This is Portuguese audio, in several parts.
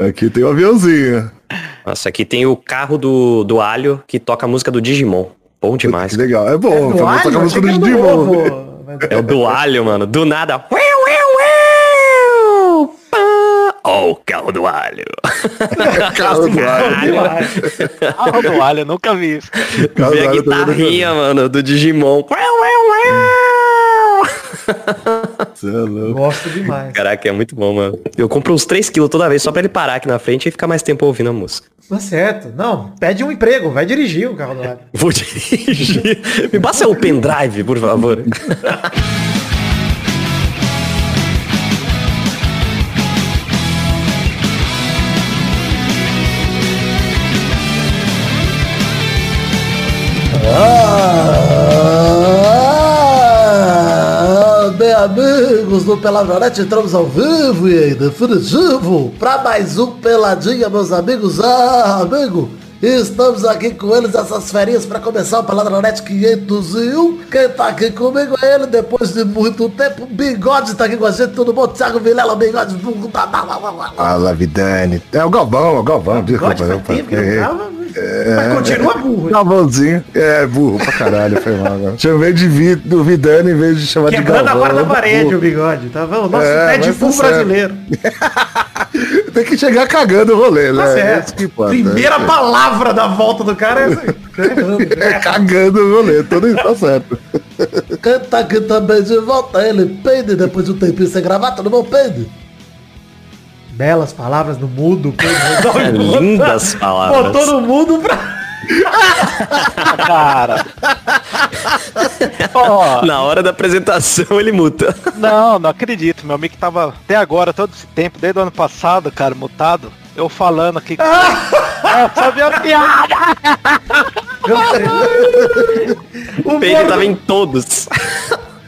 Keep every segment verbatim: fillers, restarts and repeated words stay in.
Aqui tem o um aviãozinho. Nossa, aqui tem o carro do, do alho que toca a música do Digimon. Bom demais. Que legal, é bom. É do alho? Toca a música do Digimon. É o do alho, mano. Do nada. Ó, oh, o carro do alho. Carro do alho. Carro do alho, eu nunca vi isso. Vi a guitarrinha, mano, do Digimon. É gosto demais. Caraca, é muito bom, mano. Eu compro uns três quilos toda vez só pra ele parar aqui na frente e ficar mais tempo ouvindo a música. Tá certo. Não, pede um emprego, vai dirigir o carro do alho. Vou dirigir. Me passa o pendrive, por favor. Amigos do Pelada na Net, entramos ao vivo e em definitivo para mais um Peladinha, meus amigos. Ah, amigo, estamos aqui com eles, essas ferinhas, para começar o Pelada na Net quinhentos e um. Quem tá aqui comigo é ele, depois de muito tempo, Bigode tá aqui com a gente, tudo bom? Thiago Vilela, Bigode. Fala, Vidane. É o Galvão, é o Galvão, desculpa. É, mas continua burro. Galvãozinho. É, burro pra caralho, foi mal. Agora. Chamei de vi, do Vidano em vez de chamar Quebrando de Galvão. Quebrando a quarta parede, o Bigode. Tá vendo? Nossa, é de full brasileiro. Tem que chegar cagando o rolê, né? Tá é tipo, primeira né? palavra da volta do cara é assim, cagando. É cagando o rolê, tudo isso tá certo. Quem tá aqui também de volta, ele Peide, depois de um tempinho sem gravar, tudo bom, Peide? Belas palavras do mudo. Lindas palavras. Botou no mudo pra... Cara. Oh. Na hora da apresentação ele muta. Não, não acredito. Meu amigo tava até agora, todo esse tempo, desde o ano passado, cara, mutado. Eu falando aqui. Ah, só vi a piada. O Pedro tava em todos.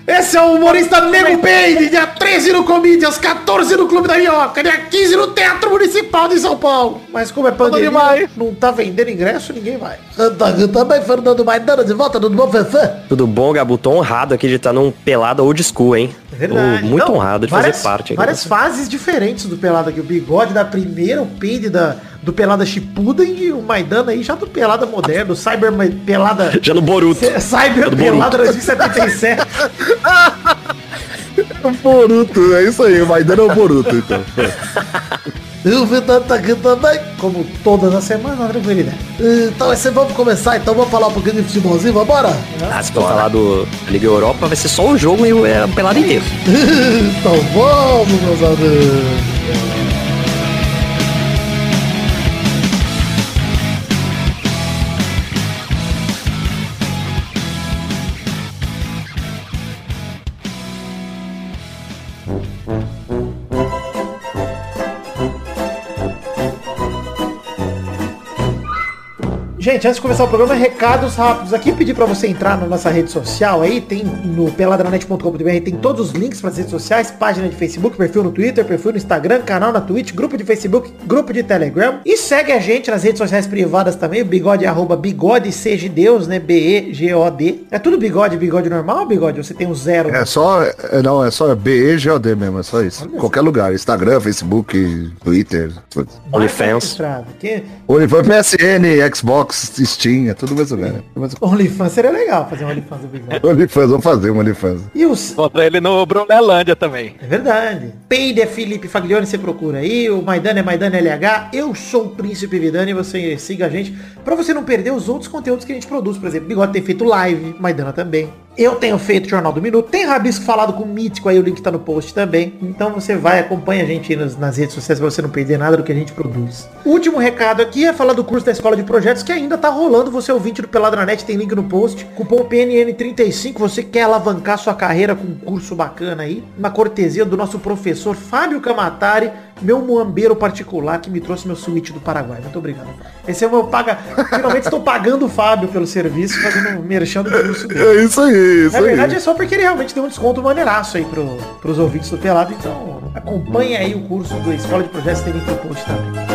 Esse é o humorista Nego Peide, dia treze no Comedians, quatorze no Clube da Minhoca, dia quinze no Teatro Municipal de São Paulo. Mas como é pandemia, não tá vendendo ingresso, ninguém vai. Eu também, Fernando Maidana, de volta, tudo bom, Fefê? Tudo bom, Gabu? Tô honrado aqui de estar num Pelada old school, hein? Verdade. Tô muito não, honrado de várias, fazer parte. Várias aqui. Fases diferentes do Pelada aqui, o Bigode da primeira, o Peide da... do Pelada Chipuda e o Maidana aí já do Pelada moderno, Cyber Pelada... Já no Boruto. Cyber já do Pelada dois mil e setenta e sete. O Boruto, é isso aí, o Maidana é o Boruto, então. E o Vidane tá aqui também, como todas as semanas, na tranquilidade. Então, esse, vamos começar, então vamos falar um pouquinho de futebolzinho, vambora? Ah, se for falar do Liga Europa, vai ser só o jogo e o é, Pelada inteiro. Então vamos, meus amigos. Gente, antes de começar o programa, recados rápidos aqui, pedir pra você entrar na nossa rede social aí, tem no peladranet ponto com ponto br, tem todos os links pras redes sociais, página de Facebook, perfil no Twitter, perfil no Instagram, canal na Twitch, grupo de Facebook, grupo de Telegram, e segue a gente nas redes sociais privadas também, o Bigode é arroba Bigode seja Deus, né, B E G O D, é tudo Bigode, Bigode normal, Bigode, você tem um zero? É só, não, é só B E G O D mesmo, é só isso, olha qualquer assim. Lugar, Instagram, Facebook, Twitter, OnlyFans, OnlyFans, P S N, Xbox, Steam, é tudo mais ou menos. OnlyFans seria legal fazer um OnlyFans do Bigode. OnlyFans, vamos fazer um OnlyFans. E os... Bota ele no Brunelândia também. É verdade. Peide é Felipe Faglione, você procura aí. O Maidana é Maidana L H. Eu sou o Príncipe Vidane, você siga a gente pra você não perder os outros conteúdos que a gente produz. Por exemplo, Bigode tem feito live, Maidana também. Eu tenho feito Jornal do Minuto, tem Rabisco falado com o Mítico, aí o link tá no post também. Então você vai, acompanha a gente nas, nas redes sociais pra você não perder nada do que a gente produz. O último recado aqui é falar do curso da Escola de Projetos, que ainda tá rolando, você ouvinte do Pelada na Net, tem link no post. Cupom P N N trinta e cinco, você quer alavancar sua carreira com um curso bacana aí. Uma cortesia do nosso professor Fábio Camatari, meu muambeiro particular que me trouxe meu suíte do Paraguai. Muito obrigado. Esse é o meu paga... Finalmente estou pagando o Fábio pelo serviço, fazendo um merchan do curso dele. É isso aí, é isso aí. Na verdade é só porque ele realmente deu um desconto maneiraço aí pro, pros ouvintes do Pelado. Então acompanha aí o curso da Escola de Projetos, tem link no post também.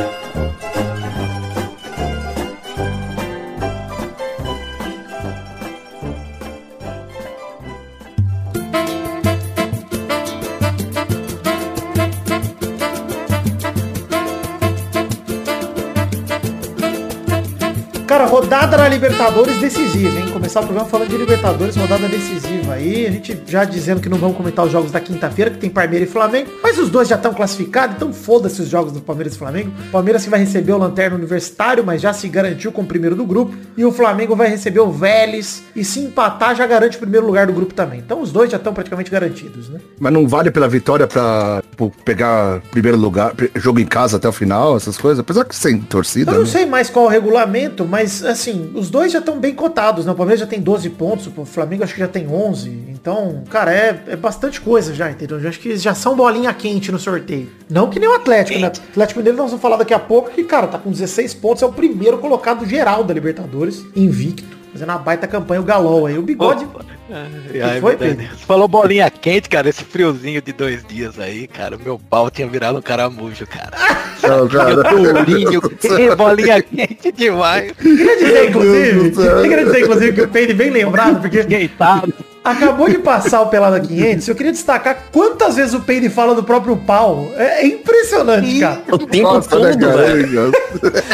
Cara, rodada na Libertadores decisiva, hein? Começar o programa falando de Libertadores, rodada decisiva aí. A gente já dizendo que não vamos comentar os jogos da quinta-feira, que tem Palmeiras e Flamengo. Mas os dois já estão classificados, então foda-se os jogos do Palmeiras e Flamengo. O Palmeiras que vai receber o Lanterna Universitário, mas já se garantiu com o primeiro do grupo. E o Flamengo vai receber o Vélez. E se empatar, já garante o primeiro lugar do grupo também. Então os dois já estão praticamente garantidos, né? Mas não vale pela vitória pra tipo, pegar primeiro lugar, jogo em casa até o final, essas coisas? Apesar que sem torcida. Eu não né? sei mais qual o regulamento, mas assim, os dois já estão bem cotados, né? O Palmeiras já tem doze pontos, o Flamengo acho que já tem onze. Então, cara, é, é bastante coisa já, entendeu? Eu acho que já são bolinha quente no sorteio. Não que nem o Atlético, né? O Atlético Mineiro nós vamos falar daqui a pouco que, cara, tá com dezesseis pontos, é o primeiro colocado geral da Libertadores, invicto. Fazendo uma baita campanha, o Galol aí, o Bigode. Oh, que ai, foi, Pedro? Você falou bolinha quente, cara, esse friozinho de dois dias aí, cara, o meu pau tinha virado um caramujo, cara. Não, cara. Durinho, bolinha quente demais. Eu queria dizer, inclusive, eu queria dizer, inclusive, que o Pedro é bem lembrado, porque... Deitado. Acabou de passar o Pelada quinhentos, eu queria destacar quantas vezes o Peide fala do próprio pau. É impressionante, cara. O tempo Nossa, todo, né, velho.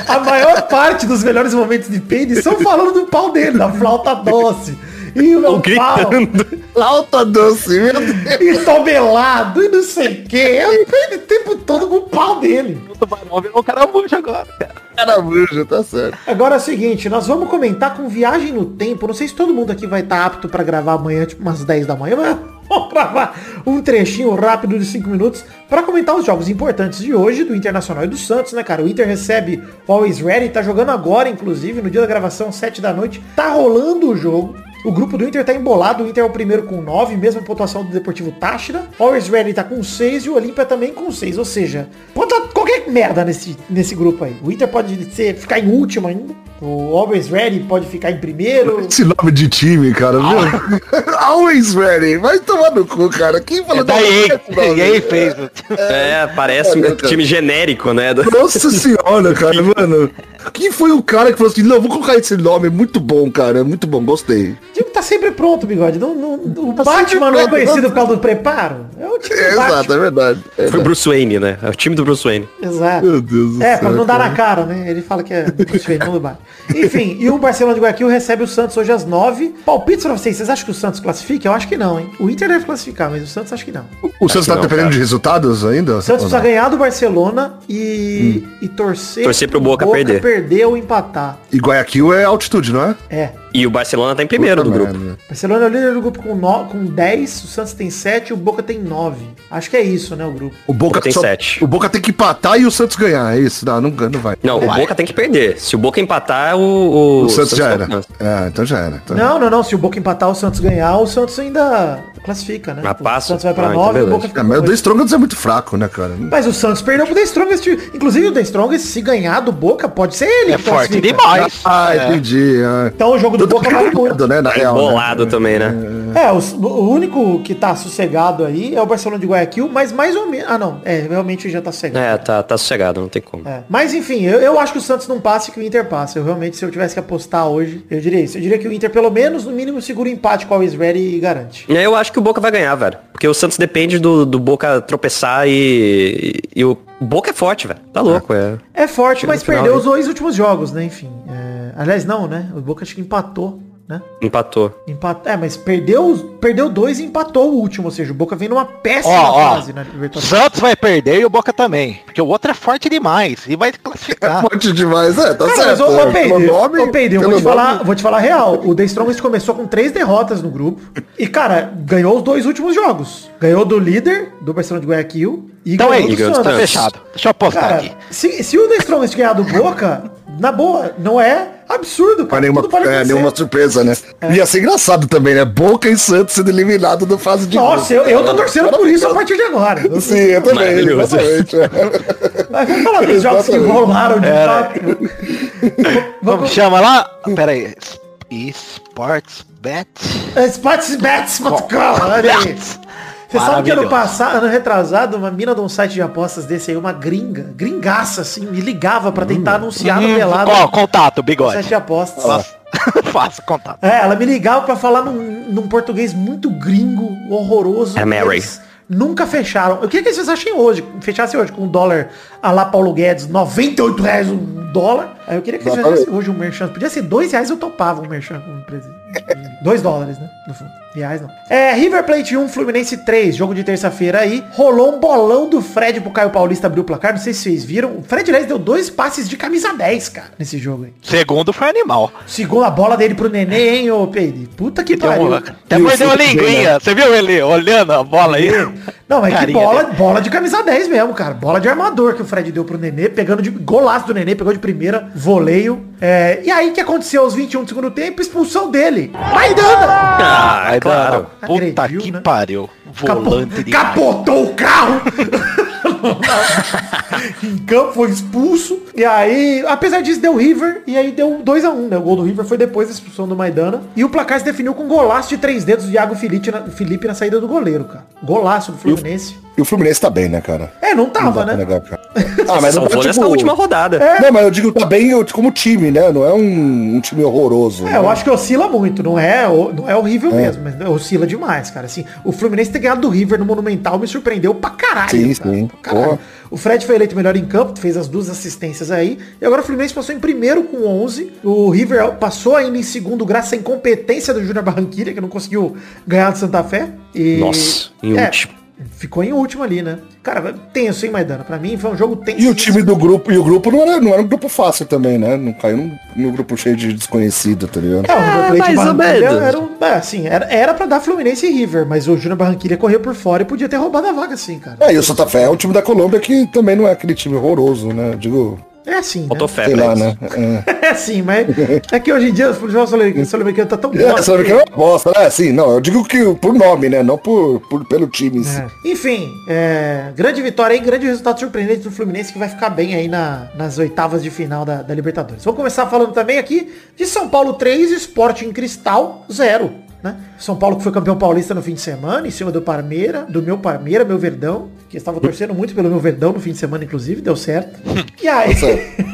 A maior parte dos melhores momentos de Peide são falando do pau dele, da flauta doce. E o meu gritando. Flauta doce, meu Deus. E tobelado, e não sei o que. É o Peide o tempo todo com o pau dele. O Barão virou caramujo agora, cara. Caramujo, tá certo. Agora é o seguinte, nós vamos comentar com viagem no tempo. Não sei se todo mundo aqui vai estar tá apto pra gravar amanhã, tipo umas dez da manhã, mas vamos gravar um trechinho rápido de cinco minutos pra comentar os jogos importantes de hoje do Internacional e do Santos, né, cara? O Inter recebe o Always Ready, tá jogando agora, inclusive, no dia da gravação, sete da noite. Tá rolando o jogo. O grupo do Inter tá embolado, o Inter é o primeiro com nove, mesma pontuação do Deportivo Táchira. O Always Ready tá com seis e o Olímpia também com seis, ou seja, pode dar qualquer merda nesse, nesse grupo aí. O Inter pode ser, ficar em último ainda, o Always Ready pode ficar em primeiro. Esse nome de time, cara, viu? Always Ready, vai tomar no cu, cara. Quem falou é daí? Ninguém é, fez. É, parece um time genérico, né? Nossa senhora, cara, mano. Quem foi o cara que falou assim, não, vou colocar esse nome, é muito bom, cara, é muito bom, gostei. O time tá sempre pronto, Bigode. Não, não, o tá Batman não é conhecido por causa do preparo. É o time do é, Exato, é verdade. É Foi o Bruce Wayne, né? É o time do Bruce Wayne. Exato. Meu Deus do é, céu, pra não cara. dar na cara, né? Ele fala que é Bruce Wayne, não do Batman. Enfim, e o Barcelona de Guayaquil recebe o Santos hoje às nove. Palpites pra vocês, vocês acham que o Santos classifica? Eu acho que não, hein? O Inter deve classificar, mas o Santos acho que não. O, o Santos tá não, dependendo cara. de resultados ainda? O Santos precisa ganhar do Barcelona e, hum. e torcer, torcer pro Boca, Boca perder. perder ou empatar. E Guayaquil é altitude, não é? É. E o Barcelona tá em primeiro Puta do merda. grupo. O Barcelona é o líder do grupo com, no, com dez, o Santos tem sete e o Boca tem nove. Acho que é isso, né, o grupo. O Boca, o Boca tem só, sete. O Boca tem que empatar e o Santos ganhar, é isso? Não, não, não vai. Não, o Boca tem que perder. Se o Boca empatar, o... O, o Santos, Santos já era. É, então já era. Então não, não, não. Se o Boca empatar, o Santos ganhar, o Santos ainda... classifica, né? O Santos vai pra ah, nove, então o Boca fica é, mas o The Strongest é muito fraco, né, cara? Mas o Santos perdeu pro The Strongest. Inclusive o The Strongest, se ganhar do Boca, pode ser ele. É forte demais. Ah, é. entendi. É. Então o jogo do Tudo Boca vai muito. Né, na é real, embolado né? também, né? É, é o, o único que tá sossegado aí é o Barcelona de Guayaquil, mas mais ou menos... Ah, não. É, realmente já tá sossegado. É, tá, tá sossegado, não tem como. É. Mas, enfim, eu, eu acho que o Santos não passa e que o Inter passa. Eu realmente, se eu tivesse que apostar hoje, eu diria isso. Eu diria que o Inter, pelo menos, no mínimo, segura o empate com o Always Ready e garante. E aí eu acho que o Boca vai ganhar, velho. Porque o Santos depende do, do Boca tropeçar e, e, e o Boca é forte, velho. Tá louco, é. É, é forte, Chega mas final, perdeu aí. os dois últimos jogos, né? Enfim. É... Aliás, não, né? O Boca acho que empatou. Né? Empatou. Empat... É, mas perdeu, perdeu dois e empatou o último. Ou seja, o Boca vem numa péssima ó, fase. Ó, né? O Santos vai perder e o Boca também. Porque o outro é forte demais e vai classificar. É forte demais, é. Tá Cara, certo. Mas, ô, Peide, nome, ô, Peide, eu vou te, falar, vou te falar real. O The Strongest começou com três derrotas no grupo. E, cara, ganhou os dois últimos jogos. Ganhou do líder, do Barcelona de Guayaquil. E então é isso, tá fechado. Deixa eu apostar cara, aqui. Se, se o The Strongest ganhar do Boca, na boa, não é... absurdo, cara. Nenhuma, é, nenhuma surpresa, né? É. Ia ser engraçado também, né? Boca e Santos sendo eliminado da fase de Nossa, eu, eu tô torcendo por isso a partir de agora. Sim, eu também. Exatamente. Mas vamos falar dos jogos que rolaram de é. fato. Vamos chamar lá? Pera aí. Sportsbet. Sportsbet ponto com. Olha aí. Você sabe que ano passado, ano retrasado, uma mina de um site de apostas desse aí, uma gringa, gringaça, assim, me ligava pra tentar hum, anunciar hum, no Pelada. Ó, contato, Bigode. Site de apostas. Nossa. Faço contato. É, ela me ligava pra falar num, num português muito gringo, horroroso. É Mary. Nunca fecharam. Eu queria que vocês achem hoje, fechassem hoje com um dólar a lá Paulo Guedes, noventa e oito reais um dólar. Aí eu queria que fizesse hoje um merchan. Podia ser dois reais, eu topava um merchan com um presente. Dois dólares, né? No fundo. Reais não. É, River Plate um, Fluminense três. Jogo de terça-feira aí. Rolou um bolão do Fred pro Caio Paulista abrir o placar. Não sei se vocês viram. O Fred, aliás, deu dois passes de camisa dez, cara, nesse jogo aí. Segundo foi animal. Segundo a bola dele pro Nenê, hein, ô Pedro? Puta que, que pariu. Um... Até perdeu a linguinha. Você viu ele olhando a bola aí? Não, mas que bola, bola de camisa dez mesmo, cara. Bola de armador que o Fred deu pro Nenê. Pegando de golaço do Nenê. Pegou de primeira. Voleio. É, e aí, o que aconteceu aos vinte e um do segundo tempo? Expulsão dele. Maidana! Ah, claro. Agrediu, puta que né? pariu. Volante de capotou o carro. Em campo, foi expulso. E aí, apesar disso, deu River. E aí deu dois a um, né? O gol do River foi depois da expulsão do Maidana. E o placar se definiu com um golaço de três dedos do Iago Felipe na, Felipe na saída do goleiro, cara. Golaço do Fluminense. E o, e o Fluminense tá bem, né, cara? É, não tava, não né? Negar, ah, mas não foi nessa última rodada. É. Não, mas eu digo tá bem como time, né? Não é um, um time horroroso. É, né? Eu acho que oscila muito. Não é, não é horrível é. mesmo, mas oscila demais, cara. Assim, o Fluminense ter ganhado do River no Monumental me surpreendeu pra caralho. Sim, cara. Sim. Pra caralho. O Fred foi eleito melhor em campo, fez as duas assistências aí. E agora o Fluminense passou em primeiro com onze. O River passou ainda em segundo graças à incompetência do Júnior Barranquilla, que não conseguiu ganhar do Santa Fé. E... Nossa, em é, último. Ficou em último ali, né? Cara, tenso, hein, Maidana? Pra mim foi um jogo tenso. E o time do grupo, e o grupo não era, não era um grupo fácil também, né? Não caiu num, num grupo cheio de desconhecido, tá ligado? É, o River Plate mais ou menos. Era, um, assim, era, era pra dar Fluminense e River, mas o Júnior Barranquilla correu por fora e podia ter roubado a vaga, sim, cara. É, e o Santa Fé é um time da Colômbia que também não é aquele time horroroso, né? Digo... É assim, né? Autofé, sei lá, né? É. É assim, mas é que hoje em dia o futebol sul-americano tá tão bom. É, sul-americano é uma bosta, né? Assim, não, eu digo que por nome, né? Não por, por, pelo time em si. É. Enfim, é, grande vitória aí, grande resultado surpreendente do Fluminense que vai ficar bem aí na, nas oitavas de final da, da Libertadores. Vamos começar falando também aqui de São Paulo três, Sporting Cristal zero. Né? São Paulo que foi campeão paulista no fim de semana, em cima do Palmeiras, do meu Palmeiras, meu Verdão, que estava torcendo muito pelo meu Verdão no fim de semana, inclusive, deu certo. E aí,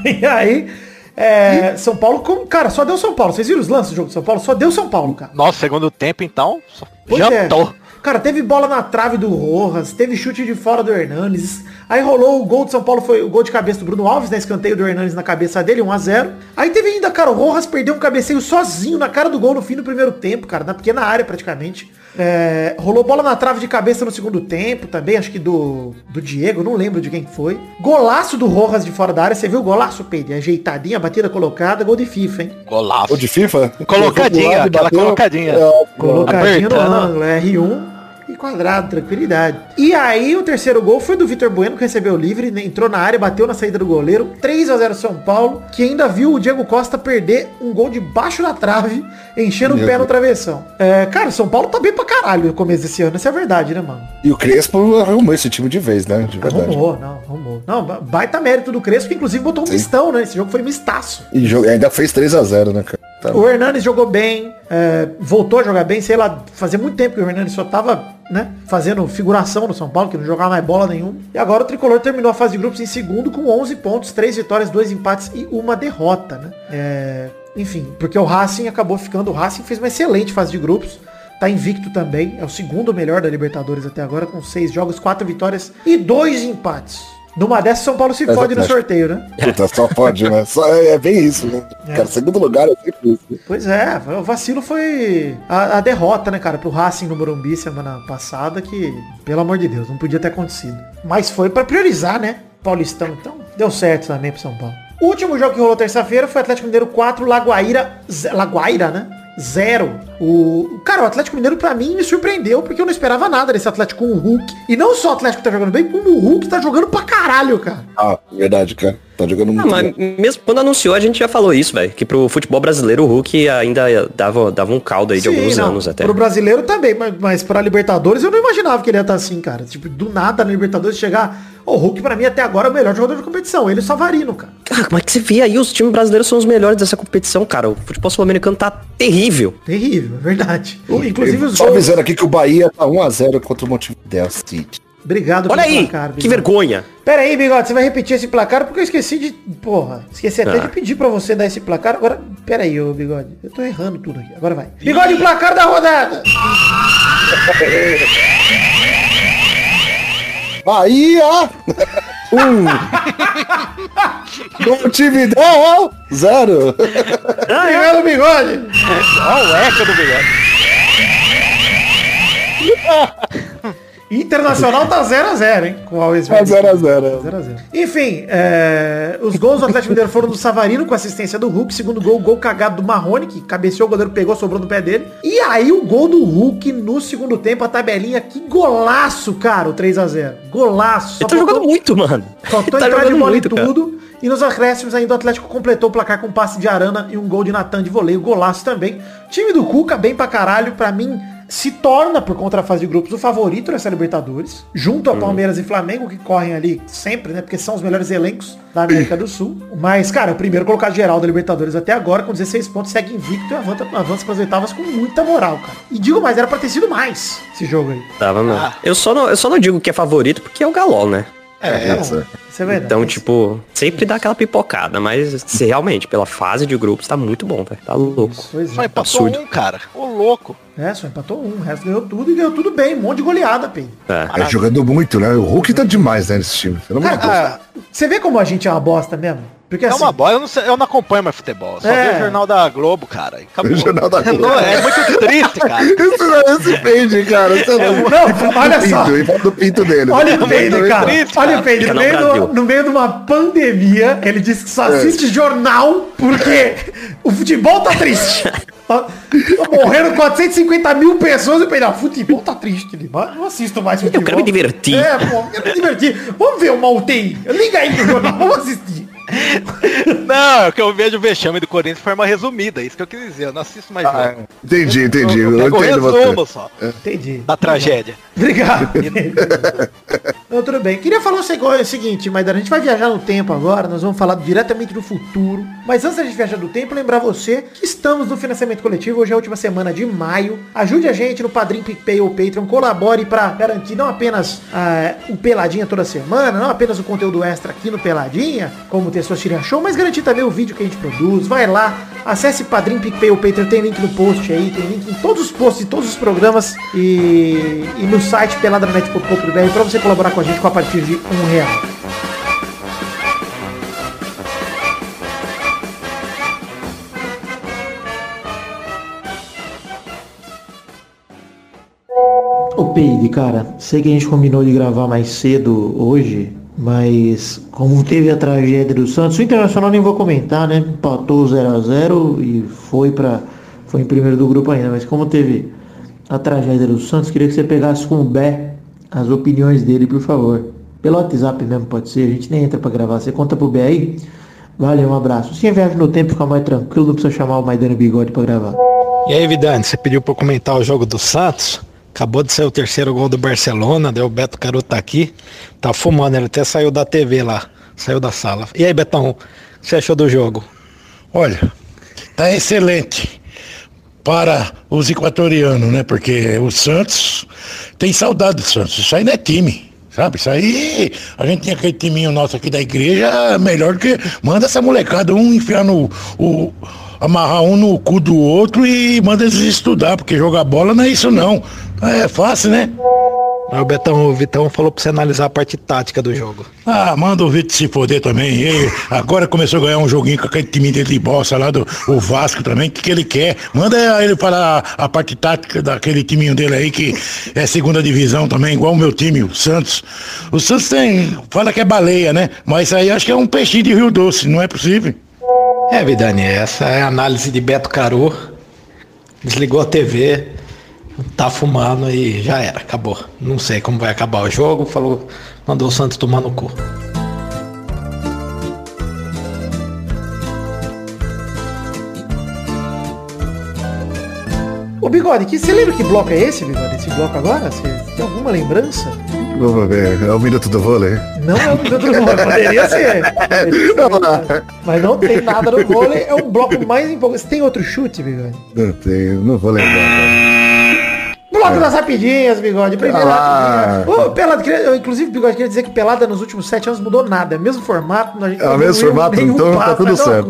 e aí é, e... São Paulo, como, cara, só deu São Paulo. Vocês viram os lances do jogo de São Paulo? Só deu São Paulo, cara. Nossa, segundo tempo, então, pois jantou. É. Cara, teve bola na trave do Rojas, teve chute de fora do Hernandes, aí rolou o gol de São Paulo, foi o gol de cabeça do Bruno Alves, né, escanteio do Hernandes na cabeça dele, um a zero. Aí teve ainda, cara, o Rojas perdeu um cabeceio sozinho na cara do gol no fim do primeiro tempo, cara, na pequena área praticamente. É, rolou bola na trave de cabeça no segundo tempo também, acho que do, do Diego, não lembro de quem foi. Golaço do Rojas de fora da área, você viu o golaço, Pedro? Ajeitadinha, batida colocada, gol de FIFA, hein? Golaço. Gol de FIFA? Colocadinha, aquela colocadinha. Colocadinha no ângulo, R um. E quadrado, tranquilidade. E aí o terceiro gol foi do Vitor Bueno, que recebeu livre, entrou na área, bateu na saída do goleiro. três a zero São Paulo, que ainda viu o Diego Costa perder um gol debaixo da trave, enchendo Meu o pé Deus. no travessão. É, cara, o São Paulo tá bem pra caralho no começo desse ano, essa é a verdade, né, mano? E o Crespo arrumou esse time de vez, né? De verdade. Arrumou, não, arrumou. Não, baita mérito do Crespo, que inclusive botou um Sim. mistão, né? Esse jogo foi mistaço. E ainda fez três a zero, né, cara? Tá. O Hernandes jogou bem, é, voltou a jogar bem, sei lá, fazia muito tempo que o Hernandes só tava, né, fazendo figuração no São Paulo, que não jogava mais bola nenhuma. E agora o Tricolor terminou a fase de grupos em segundo com onze pontos, três vitórias, dois empates e uma derrota, né? É, enfim, porque o Racing acabou ficando, o Racing fez uma excelente fase de grupos. Tá invicto também, é o segundo melhor da Libertadores até agora, com seis jogos, quatro vitórias e dois empates. Numa dessa, São Paulo se Mas fode no sorteio, né? Puta, só fode, né? Só é, é bem isso, né? É. Cara, segundo lugar é sempre isso. Né? Pois é, o vacilo foi a, a derrota, né, cara, pro Racing no Morumbi semana passada, que, pelo amor de Deus, não podia ter acontecido. Mas foi pra priorizar, né? Paulistão, então, deu certo também pro São Paulo. O último jogo que rolou terça-feira foi Atlético Mineiro quatro, Lagoaíra... Lagoaíra, né? Zero. O... Cara, o Atlético Mineiro pra mim me surpreendeu, porque eu não esperava nada desse Atlético com o Hulk. E não só o Atlético tá jogando bem, como o Hulk tá jogando pra caralho, cara. Ah, verdade, cara. Tá jogando muito ah, bem. Mas mesmo quando anunciou, a gente já falou isso, velho. Que pro futebol brasileiro o Hulk ainda dava, dava um caldo aí de Sim, alguns não. anos até. Pro brasileiro também, mas, mas pra Libertadores eu não imaginava que ele ia estar assim, cara. Tipo, do nada na Libertadores chegar... O Hulk, pra mim, até agora é o melhor jogador de competição. Ele e o Savarino, cara. Cara, como é que você vê aí? Os times brasileiros são os melhores dessa competição, cara. O futebol sul-americano tá terrível. Terrível, é verdade. O, inclusive os Só gols... avisando aqui que o Bahia tá um a zero contra o Montevideo City. Obrigado Olha pelo aí, placar, Bigode. Que vergonha. Pera aí, Bigode, você vai repetir esse placar porque eu esqueci de... Porra, esqueci até ah. de pedir pra você dar esse placar. Agora, pera aí, ô Bigode. Eu tô errando tudo aqui. Agora vai. Bigode, o placar da rodada! Bahia! Um. Contividade. Oh, oh. Zero. Ganhou o bigode. Olha o eco do bigode. Internacional tá zero a zero, hein? Com o Always Ready. Tá zero a zero. Enfim, é... os gols do Atlético Mineiro foram do Savarino com assistência do Hulk. Segundo gol, gol cagado do Marrone, que cabeceou, o goleiro pegou, sobrou no pé dele. E aí o gol do Hulk no segundo tempo, a tabelinha. Que golaço, cara, o três a zero. Golaço. Ele tá faltou... jogando muito, mano. Faltou tá entrar de bola muito, e tudo. Cara. E nos acréscimos ainda o Atlético completou o placar com um passe de Arana e um gol de Natan de voleio. Golaço também. Time do Cuca, bem pra caralho, pra mim... se torna, por contra a fase de grupos, o favorito dessa Libertadores, junto a Palmeiras uhum. e Flamengo, que correm ali sempre, né? Porque são os melhores elencos da América do Sul. Mas, cara, o primeiro colocado geral da Libertadores até agora, com dezesseis pontos, segue invicto e avança, avança para as oitavas com muita moral, cara. E digo mais, era para ter sido mais esse jogo aí. Tava, não. Ah. Eu, só não eu só não digo que é favorito porque é o Galol, né? É, é essa. Isso é verdade. Então, tipo, sempre dá aquela pipocada, mas realmente, pela fase de grupos, tá muito bom, velho. Tá louco. Isso, isso. Só empatou um, cara. Ô, louco. É, só empatou um. O resto ganhou tudo e ganhou tudo bem. Um monte de goleada, Pedro. É. é, jogando muito, né? O Hulk tá demais, né, nesse time. Pelo amor de Deus. Você vê como a gente é uma bosta mesmo? Porque, é assim, uma bola, eu não, sei, eu não acompanho mais futebol, eu só é. vi o Jornal da Globo, cara. Acabou. O Jornal da Globo. É, é muito triste, cara. Isso não é esse pende, cara. É, não, não olha pinto, só. E fala do pinto dele. Olha o pende, cara. Triste, olha o pende. No, no, no meio de uma pandemia, ele disse que só assiste é. jornal porque o futebol tá triste. Morreram quatrocentos e cinquenta mil pessoas e eu falei, ah, futebol tá triste, né? Não assisto mais futebol. Eu quero me divertir. É, pô, eu quero me divertir. Vamos ver uma U T I. Liga aí pro jornal, vamos assistir. Não, o que eu vejo o vexame do Corinthians de forma resumida, isso que eu quis dizer, eu não assisto mais ah, jogo. Entendi, entendi. Eu, eu, eu entendo resumo você. Só. Entendi. Da tragédia. Obrigado. Não, tudo bem. Queria falar o seguinte, Maidana, a gente vai viajar no tempo agora, nós vamos falar diretamente do futuro. Mas antes da gente viajar do tempo, lembrar você que estamos no financiamento coletivo, hoje é a última semana de maio. Ajude a gente no Padrim, PicPay ou Patreon, colabore para garantir não apenas uh, o Peladinha toda semana, não apenas o conteúdo extra aqui no Peladinha, como ter suas tirinhas show, mas garantir também o vídeo que a gente produz. Vai lá, acesse Padrim, PicPay ou Patreon, tem link no post aí, tem link em todos os posts de todos os programas e, e no site pelada net ponto com ponto br para você colaborar com a gente com a partir de um real. Ô Peide, cara, sei que a gente combinou de gravar mais cedo hoje, mas como teve a tragédia do Santos, o Internacional nem vou comentar, né? Empatou zero a zero e foi para foi em primeiro do grupo ainda, mas como teve a tragédia do Santos, queria que você pegasse com o Bé as opiniões dele, por favor. Pelo WhatsApp mesmo pode ser, a gente nem entra pra gravar. Você conta pro Bé aí. Valeu, um abraço. Se viaja no tempo, fica mais tranquilo, não precisa chamar o Maidana Bigode pra gravar. E aí, Vidane, você pediu pra eu comentar o jogo do Santos? Acabou de sair o terceiro gol do Barcelona, daí o Beto Caroto tá aqui, tá fumando, ele até saiu da T V lá, saiu da sala. E aí, Betão, o que você achou do jogo? Olha, tá excelente para os equatorianos, né? Porque o Santos tem saudade do Santos, isso aí não é time, sabe? Isso aí, a gente tinha aquele timinho nosso aqui da igreja, melhor do que manda essa molecada, um enfiar no... O, amarrar um no cu do outro e manda eles estudar, porque jogar bola não é isso não. É fácil, né? Aí o Betão, o Vitão falou pra você analisar a parte tática do jogo. Ah, manda o Vitor se foder também. Ele agora começou a ganhar um joguinho com aquele time dele de bosta lá do o Vasco também. O que, que ele quer? Manda ele falar a parte tática daquele timinho dele aí que é segunda divisão também, igual o meu time, o Santos. O Santos tem, fala que é baleia, né? Mas aí acho que é um peixinho de Rio Doce, não é possível. É, Vidani, essa é a análise de Beto Caru. Desligou a T V, tá fumando e já era, acabou. Não sei como vai acabar o jogo, falou, mandou o Santos tomar no cu. Ô Bigode, que, você lembra que bloco é esse, Bigode? Esse bloco agora? Você tem alguma lembrança? Vamos ver, é o minuto do vôlei? Não é o minuto do vôlei, poderia ser. Poderia ser não, mas não tem nada no vôlei, é um bloco mais empolgante. Você tem outro chute, Bigode? Não tenho, não vou lembrar. Cara. foto das rapidinhas, Bigode. Primeiro ah, rapidinha. Oh, Pelada, queria, inclusive, Bigode, queria dizer que Pelada nos últimos sete anos mudou nada. Mesmo formato. A gente é o mesmo nenhum, formato, nenhum então passo, tá tudo certo.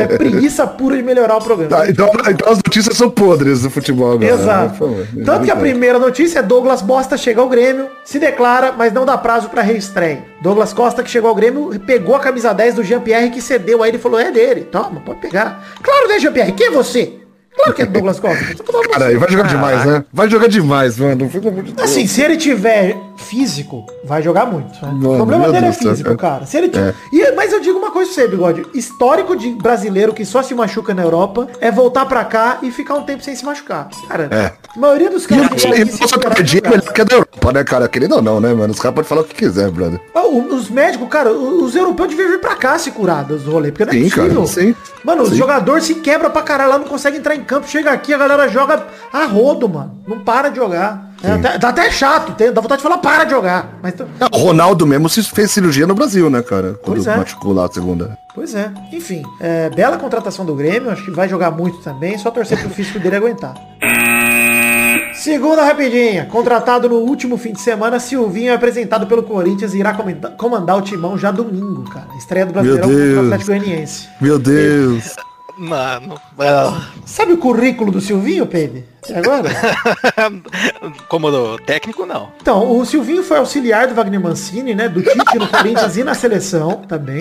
É preguiça pura de melhorar o programa. Tá, então, então as notícias são podres do futebol agora. Exato. Né? Tanto que a primeira notícia é Douglas Bosta chega ao Grêmio, se declara, mas não dá prazo pra reestreia. Douglas Costa, que chegou ao Grêmio, pegou a camisa dez do Jean-Pierre, que cedeu a ele e falou, é dele. Toma, pode pegar. Claro, né, Jean-Pierre? Quem é você? Claro que é Douglas Costa. Cara, vai jogar demais, né? Vai jogar demais, mano. Assim, se ele tiver físico, vai jogar muito. Né? Mano, o problema dele é físico, cara. Se ele t... é. E, mas eu digo uma coisa pra você, Bigode. Histórico de brasileiro que só se machuca na Europa é voltar pra cá e ficar um tempo sem se machucar. Cara, é. A maioria dos caras... E, e, e nossa peladinha é melhor que a da Europa, né, cara? Querendo ou não, né, mano? Os caras podem falar o que quiser, brother. Os médicos, cara, os europeus deviam vir pra cá se curar dos rolê, porque não é possível. Sim, cara, mano, sim. Os jogadores se quebram pra caralho lá, não conseguem entrar em campo, chega aqui, a galera joga a rodo, mano. Não para de jogar. É, até, dá até chato, tem, dá vontade de falar, para de jogar. Mas t... o Ronaldo mesmo se fez cirurgia no Brasil, né, cara? Quando é. Machucou lá a segunda. Pois é. Enfim, é, bela contratação do Grêmio, acho que vai jogar muito também, só torcer pro físico dele aguentar. Segunda rapidinha. Contratado no último fim de semana, Silvinho é apresentado pelo Corinthians e irá comandar, comandar o timão já domingo, cara. Estreia do Brasileirão contra o Atlético Goianiense. Meu Deus. E... Mano, sabe o currículo do Silvinho, Pedro? Até agora? Como do técnico, não. Então, o Silvinho foi auxiliar do Wagner Mancini, né? Do Tite no Corinthians e na seleção também.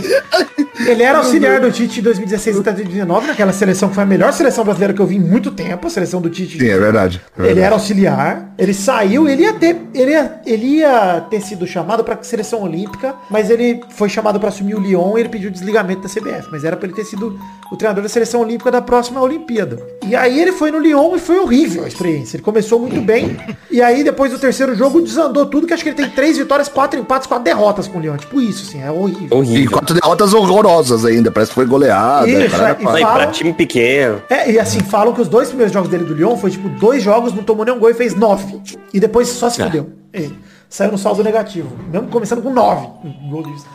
Ele era auxiliar do Tite em dois mil e dezesseis e dois mil e dezenove, naquela seleção que foi a melhor seleção brasileira que eu vi em muito tempo, a seleção do Tite. Sim, é verdade. É verdade. Ele era auxiliar, ele saiu, ele ia ter, ele ia, ele ia ter sido chamado para a seleção olímpica, mas ele foi chamado para assumir o Lyon e ele pediu desligamento da C B F, mas era para ele ter sido o treinador da seleção olímpica da próxima Olimpíada. E aí ele foi no Lyon e foi horrível a experiência. Ele começou muito bem e aí depois do terceiro jogo desandou tudo, que acho que ele tem três vitórias, quatro empates, quatro derrotas com o Lyon. Tipo isso, assim, é horrível. horrível. E quatro derrotas horrorosas ainda, parece que foi goleada. Isso, cara, é, e falam, pra time pequeno. É, e assim, falam que os dois primeiros jogos dele do Lyon foi tipo dois jogos, não tomou nenhum gol e fez nove. E depois só se fudeu. É. Saiu no saldo negativo, mesmo começando com nove.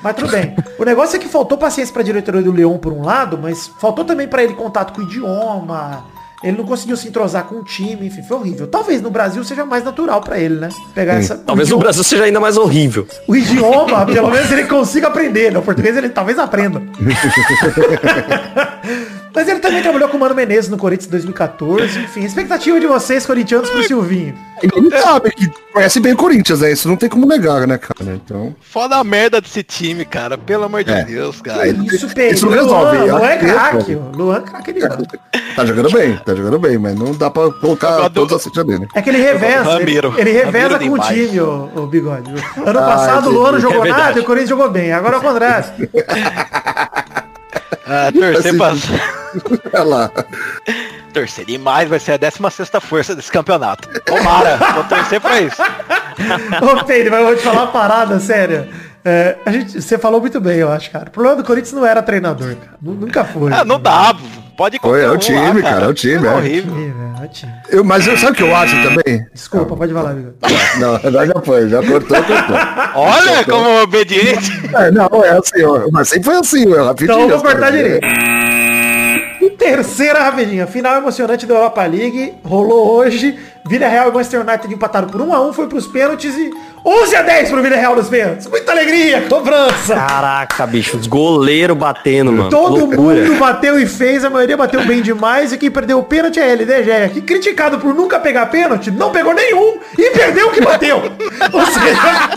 Mas tudo bem. O negócio é que faltou paciência pra diretoria do Lyon por um lado, mas faltou também pra ele contato com o idioma. Ele não conseguiu se entrosar com o time, enfim, foi horrível. Talvez no Brasil seja mais natural pra ele, né? Pegar hum, essa... Talvez no Brasil seja ainda mais horrível. O idioma, pelo menos ele consiga aprender, né? O português ele talvez aprenda. Mas ele também trabalhou com o Mano Menezes no Corinthians em dois mil e quatorze, enfim. Expectativa de vocês, corintianos, pro Silvinho. Ele sabe que conhece bem o Corinthians, é isso, não tem como negar, né, cara? Então... Foda a merda desse time, cara, pelo amor de é. Deus, cara. Isso, isso não resolve. Luan, Luan é craque, Luan é craque, ele não. Tá jogando bem, tá jogando bem, mas não dá pra colocar todos as dele, né? É que ele reveza, ele, ele reveza com o time, o, o Bigode. Ano ah, passado o Luan não jogou é nada e o Corinthians jogou bem, agora é o contrário. Ah, torcer assim, pra... Olha lá. Torcer demais, vai ser a décima sexta força desse campeonato. Tomara, vou torcer pra isso. Ô, Pedro, mas eu vou te falar uma parada, sério. É, a gente, você falou muito bem, eu acho, cara. O problema do Corinthians não era treinador, cara. Nunca foi. Ah, não dá, pode correr. É o time, lá, cara. cara, é o time. É, é horrível. É, é o time. Eu, mas eu, sabe o que eu acho também? Desculpa, ah, pode falar, amigo. Não, já foi, já cortou, cortou. Olha cortou. Como obediente. É, não, é assim, ó, mas sempre foi assim, meu. Então eu vou cortar direito. Terceira rapidinha, final emocionante da Europa League, rolou hoje, Villarreal e Manchester United empataram por um a um, foi pros pênaltis e onze a dez pro Villarreal nos pênaltis, muita alegria, cobrança. Caraca, bicho, os goleiros batendo, mano. Todo Loucura. Mundo bateu e fez, a maioria bateu bem demais e quem perdeu o pênalti é ele, né, Gé? Que criticado por nunca pegar pênalti, não pegou nenhum e perdeu o que bateu. Ou seja...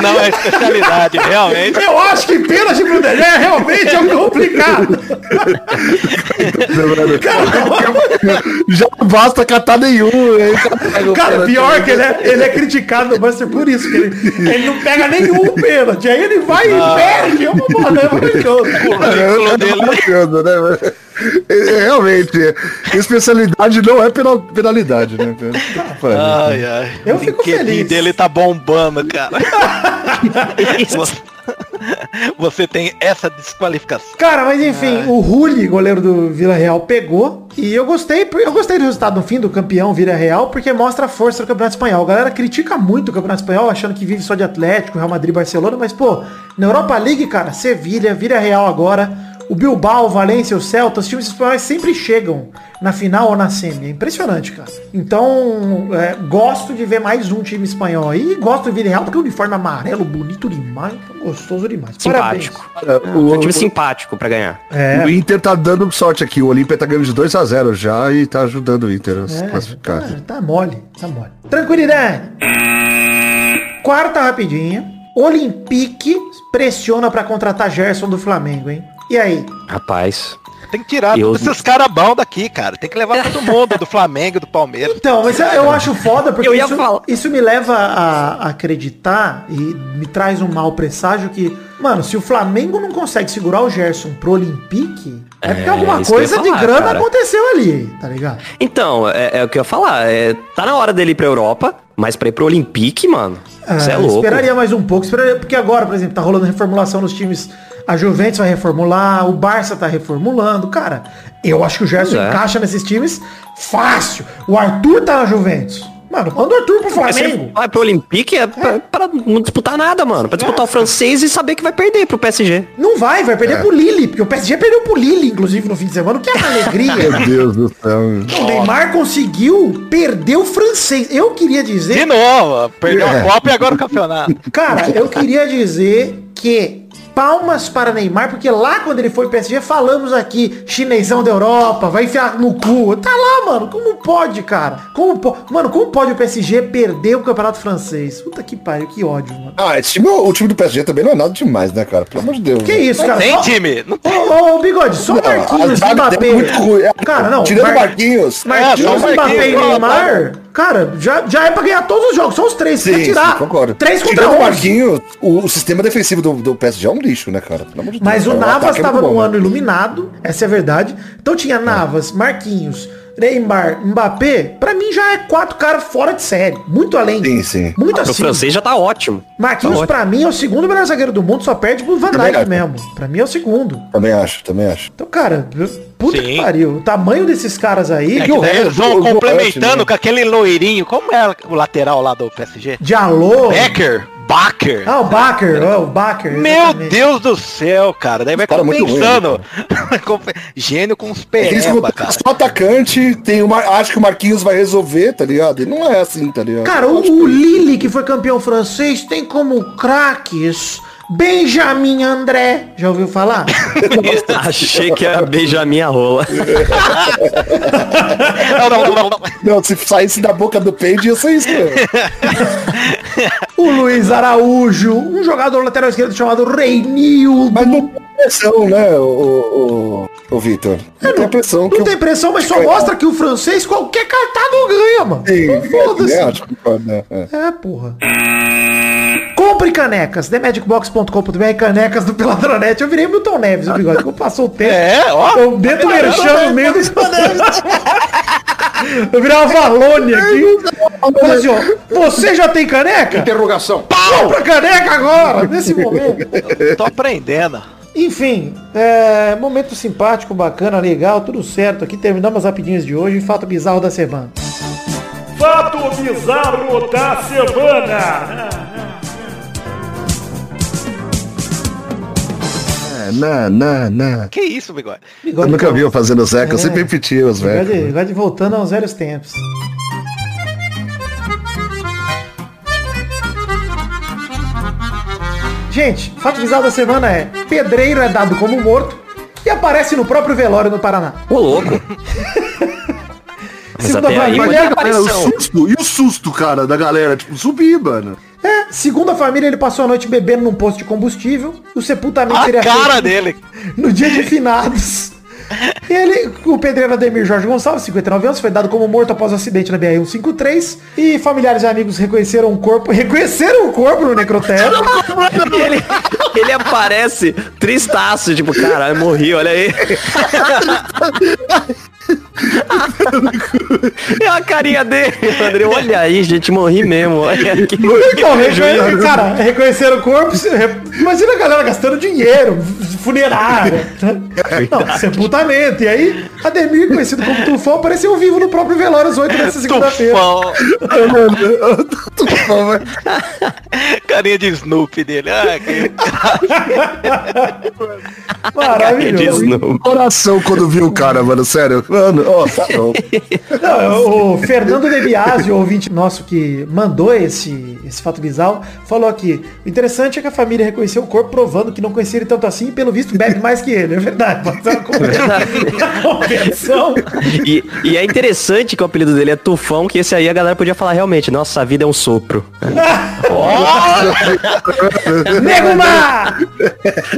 Não é especialidade, realmente. Eu acho que pênalti pro Gé realmente é complicado. Já basta catar nenhum. Cara, pior que ele é, ele é criticado no Manchester por isso, que ele, ele não pega nenhum pênalti. Aí ele vai ah. e perde. É uma bola, é maravilhoso. Realmente, especialidade não é penal, penalidade, né? Ai, ai. Eu fico feliz. O dele tá bombando, cara. Você tem essa desqualificação. Cara, mas enfim, ah. o Hulk, goleiro do Villarreal, pegou. E eu gostei, eu gostei do resultado no fim do campeão Villarreal, porque mostra a força do Campeonato Espanhol. A galera critica muito o Campeonato Espanhol, achando que vive só de Atlético, Real Madrid, Barcelona, mas pô, na Europa League, cara, Sevilha, Villarreal agora, o Bilbao, o Valência, o Celta, os times espanhóis sempre chegam na final ou na semi. É impressionante, cara. Então, é, gosto de ver mais um time espanhol aí. Gosto de ver Real, porque o uniforme amarelo, bonito demais, gostoso demais. Simpático. Parabéns. O, o, o time simpático pra ganhar. É. O Inter tá dando sorte aqui. O Olímpia tá ganhando de dois a zero já e tá ajudando o Inter a se é, classificar. Tá, tá mole, tá mole. Tranquilidade. Quarta rapidinha. Olympique pressiona pra contratar Gerson do Flamengo, hein? E aí? Rapaz... Tem que tirar eu... todos esses caras bons daqui, cara. Tem que levar todo mundo do Flamengo, do Palmeiras. Então, mas eu acho foda, porque isso, isso me leva a acreditar e me traz um mau presságio que, mano, se o Flamengo não consegue segurar o Gerson pro Olympique, é porque é, alguma coisa falar, de grana cara. aconteceu ali, tá ligado? Então, é, é o que eu ia falar. É, tá na hora dele ir pra Europa, mas pra ir pro Olympique, mano, você é, é louco. Esperaria mais um pouco, esperaria, porque agora, por exemplo, tá rolando reformulação nos times... A Juventus vai reformular, o Barça tá reformulando. Cara, eu acho que o Gerson é. encaixa nesses times fácil. O Arthur tá na Juventus. Mano, manda o Arthur pro Flamengo. Vai pro Olympique é, é. Pra, pra não disputar nada, mano. Pra disputar é. o francês e saber que vai perder pro P S G. Não vai, vai perder é. pro Lille. Porque o P S G perdeu pro Lille, inclusive, no fim de semana. O que é uma alegria. Meu Deus do céu. O Neymar conseguiu perder o francês. Eu queria dizer... De novo, perdeu é. a Copa e agora o campeonato. Cara, eu queria dizer que... Palmas para Neymar, porque lá quando ele foi pro P S G, falamos aqui, chinesão da Europa, vai enfiar no cu. Tá lá, mano, como pode, cara? Como po... Mano, como pode o P S G perder o campeonato francês? Puta que pariu, que ódio, mano. Ah, esse time, o time do P S G também não é nada demais, né, cara? Pelo amor de Deus. Que mano. isso, cara? Não tem só... time. Ô, oh, oh, Bigode, só não, Marquinhos e Mbappé. É cara, não. Tirando Mar... Marquinhos. Marquinhos, é, Mbappé e Neymar... Cara, já, já é pra ganhar todos os jogos. São os três. Sim, tirar. Sim, três contra um. Marquinhos, o, o sistema defensivo do, do P S G é um lixo, né, cara? Pelo amor de Deus. Mas o Navas tava num ano iluminado. Essa é a verdade. Então tinha Navas, Marquinhos, Neymar, Mbappé. Pra mim já é quatro caras fora de série. Muito além. Sim, sim. Muito ah, assim. O francês já tá ótimo. Marquinhos, tá pra ótimo. mim, é o segundo melhor zagueiro do mundo. Só perde pro Van Dijk mesmo. Pra mim é o segundo. Também acho, também acho. Então, cara... Puta Sim. que pariu. O tamanho desses caras aí... É que o resto, João, complementando com aquele loirinho. Como é o lateral lá do P S G? Diallo. Becker. Baker. Ah, o Baker. É. O Baker. Meu exatamente. Deus do céu, cara. Daí vai compensando. Ruim, Gênio com os P F, cara. Só atacante, tem uma, acho que o Marquinhos vai resolver, tá ligado? Ele não é assim, tá ligado? Cara, o, o Lille, que foi campeão francês, tem como craques... Benjamin André, já ouviu falar? Achei que era Benjamin Rola. não, não, não, não. Não, se saísse da boca do Peide, ia ser isso mesmo. O Luiz Araújo, um jogador lateral esquerdo chamado Reinildo. Mas não tem pressão, né, o, o, o Vitor? Não, é, não tem pressão. Não que tem eu... pressão, mas só mostra que o francês, qualquer cartado ganha, mano. Sim, foda-se. É, acho que pode, é, é. é, porra. Compre canecas, the magic box ponto com ponto b r, canecas do Peladranet. Eu virei o Milton Neves, o Bigode, que eu passou o tempo. É, ó. Eu dedo merchan no meio do Milton Neves. Eu virei uma Valone aqui. Assim, ó, você já tem caneca? Interrogação. Compra caneca agora, nesse momento. Eu tô aprendendo. Enfim, é, momento simpático, bacana, legal, tudo certo. Aqui terminamos as rapidinhas de hoje e fato bizarro da semana. Fato bizarro da semana. Não, não, não. Que isso, Bigode? Bigode eu nunca vi eu fazendo Zeca, é. eu sempre repeti os velhos. Vai de voltando aos velhos tempos. Gente, fato bizarro da semana é: pedreiro é dado como morto e aparece no próprio velório no Paraná. Ô, louco! Segunda família, galera, o susto, e o susto, cara, da galera, tipo, subir, mano. É, segundo a família, ele passou a noite bebendo num posto de combustível. O sepultamento seria feito dele no dia de finados. Ele, o pedreiro Ademir Jorge Gonçalves, cinquenta e nove anos, foi dado como morto após um acidente na B R cento e cinquenta e três. E familiares e amigos reconheceram o corpo. Reconheceram o corpo no necrotério. ele, ele aparece tristaço, tipo, cara, eu morri, olha aí. É a carinha dele, André. Olha aí, gente, morri mesmo. Olha aqui. Então, reconhe... Cara, reconheceram o corpo. Imagina a galera gastando dinheiro, funerária. Não, sepultamento. E aí, Ademir, conhecido como Tufão, apareceu vivo no próprio velório às oito dessa segunda-feira. Tufão. Tufão, velho. Carinha de Snoopy dele. Ah, que... Maravilhoso. Coração quando viu o cara, mano. Sério. Mano, Nossa, não. Não, o Fernando De Biasi, o ouvinte nosso que mandou esse, esse fato bizarro, falou aqui: o interessante é que a família reconheceu o corpo, provando que não conhecia ele tanto assim e, pelo visto, bebe mais que ele. É verdade. Pode uma convenção. E, e é interessante que o apelido dele é Tufão, que esse aí a galera podia falar realmente: nossa, a vida é um sopro. Oh! Nego Mar!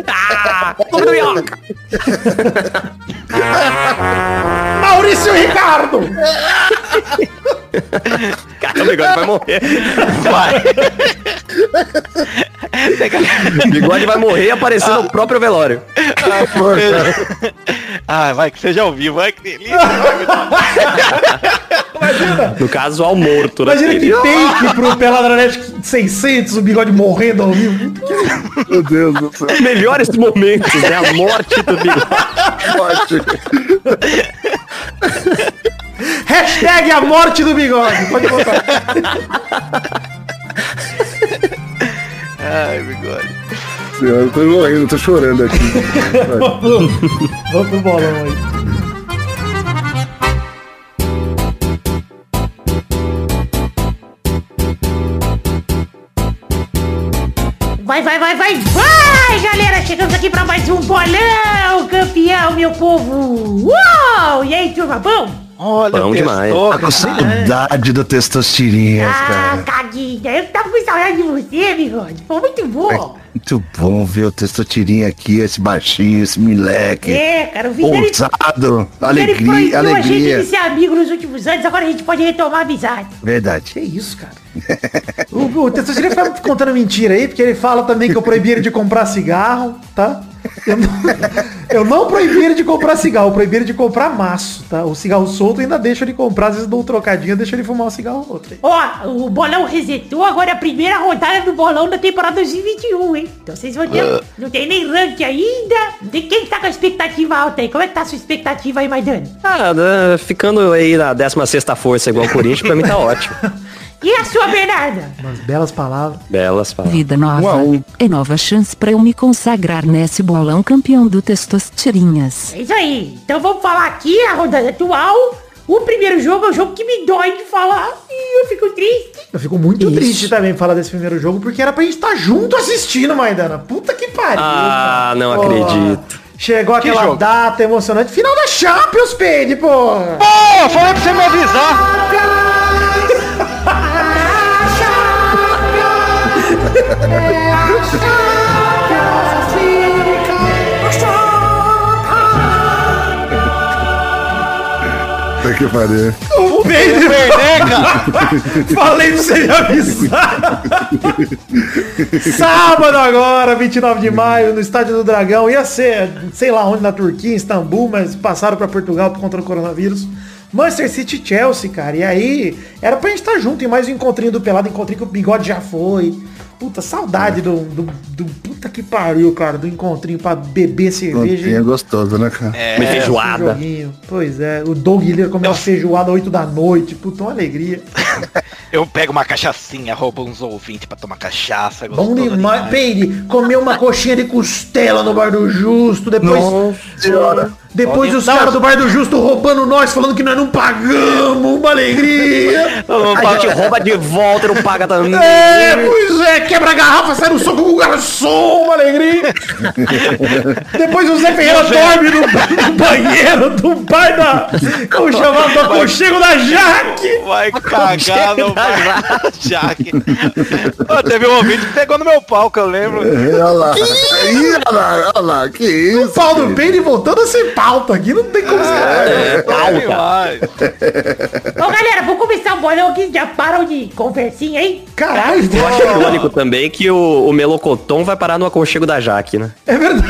Ah, como do minhoca! Maurício Ricardo! Cara, o Bigode vai morrer. Vai. O Bigode vai morrer e aparecer ah. no próprio velório. Ah, porra. Ah, vai que seja ao vivo. Vai que delícia. Imagina. No caso, ao morto. Né? Imagina que take pro Peladranet seiscentos, o Bigode morrendo ao vivo. Meu Deus do céu. Melhores momentos, né? A morte do Bigode. Morte. Hashtag a morte do Bigode. Pode botar. Ai, Bigode. Eu tô morrendo, tô chorando aqui. Vamos pro bolão aí. Vai, vai, vai, vai, vai, galera! Chegamos aqui pra mais um bolão, campeão, meu povo! Uou! E aí, turma, bom? Olha, bom demais. Tô com saudade do Testostirinhas, ah, cara. Ah, caguinha, eu tava com saudade de você, Bigode. Foi muito bom. É muito bom ver o Testostirinha aqui, esse baixinho, esse moleque. É, cara, o Vidane... Ousado, alegria, alegria. A gente de ser amigo nos últimos anos, agora a gente pode retomar a amizade. Verdade. Que isso, cara. O, o Testostirinha tá contando mentira aí, porque ele fala também que eu proibi ele de comprar cigarro, tá? Eu não, eu não proibi ele de comprar cigarro, eu proibi ele de comprar maço, tá? O cigarro solto ainda deixa ele comprar, às vezes dou um trocadinho, deixa ele fumar um cigarro outro. Ó, oh, o bolão resetou, agora é a primeira rodada do bolão da temporada dois mil e vinte e um, hein? Então vocês vão ter, uh. não tem nem ranking ainda. De quem tá com a expectativa alta aí? Como é que tá a sua expectativa aí, Maidana? Ah, ficando aí na décima sexta força igual o Corinthians, pra mim tá ótimo. E a sua Bernarda? Umas belas palavras. Belas palavras. Vida nova. Uau. É nova chance pra eu me consagrar nesse bolão campeão do Testostirinhas. É isso aí. Então vamos falar aqui a rodada atual. O primeiro jogo é um jogo que me dói de falar e eu fico triste. Eu fico muito isso. triste também falar desse primeiro jogo, porque era pra gente estar junto assistindo, Maidana. Puta que pariu. Ah, cara. Não oh. acredito. Chegou aquela data emocionante. Final da Champions, Pedro, pô. Pô, falei pra você me avisar. Tem que fazer. O Pedro perder, cara. Falei pra você me avisar. Sábado agora, vinte e nove de maio, no Estádio do Dragão. Ia ser, sei lá onde, na Turquia, em Istambul, mas passaram pra Portugal por conta do coronavírus. Manchester City e Chelsea, cara. E aí, era pra gente estar junto em mais um encontrinho do Pelado, encontrinho que o Bigode já foi. Puta, saudade do, do, do... Puta que pariu, cara. Do encontrinho pra beber cerveja. É gostoso, né, cara? É, é feijoada. Um pois é. O Doug Guilherme comeu uma feijoada às oito da noite. Puta, uma alegria. Eu pego uma cachaçinha, roubo uns ouvintes pra tomar cachaça. É bom demais. Peide, comeu uma coxinha de costela no Bar do Justo. Depois... Nossa, depois os caras do Bar do Justo roubando nós, falando que nós não pagamos. Uma alegria. A gente rouba de volta e não paga também. É, pois é. Quebra a garrafa, sai no soco com o garçom. Uma alegria. Depois o Zé Ferreira dorme no, no banheiro do pai da... Como chamado? Do aconchego da Jaque. Vai cagar no bar da Jaque. Oh, teve um ouvinte que pegou no meu pau, que eu lembro. Olha lá. Que isso? Olha lá. Que isso? O pau do Peide voltando a ser pauta aqui, não tem como... Ah, é, é pauta. Bom, galera, vou começar o bolão aqui, já param de conversinha, hein? Caralho. Eu acho irônico também que o, o Melocoton vai parar no aconchego da Jaque, né? É verdade.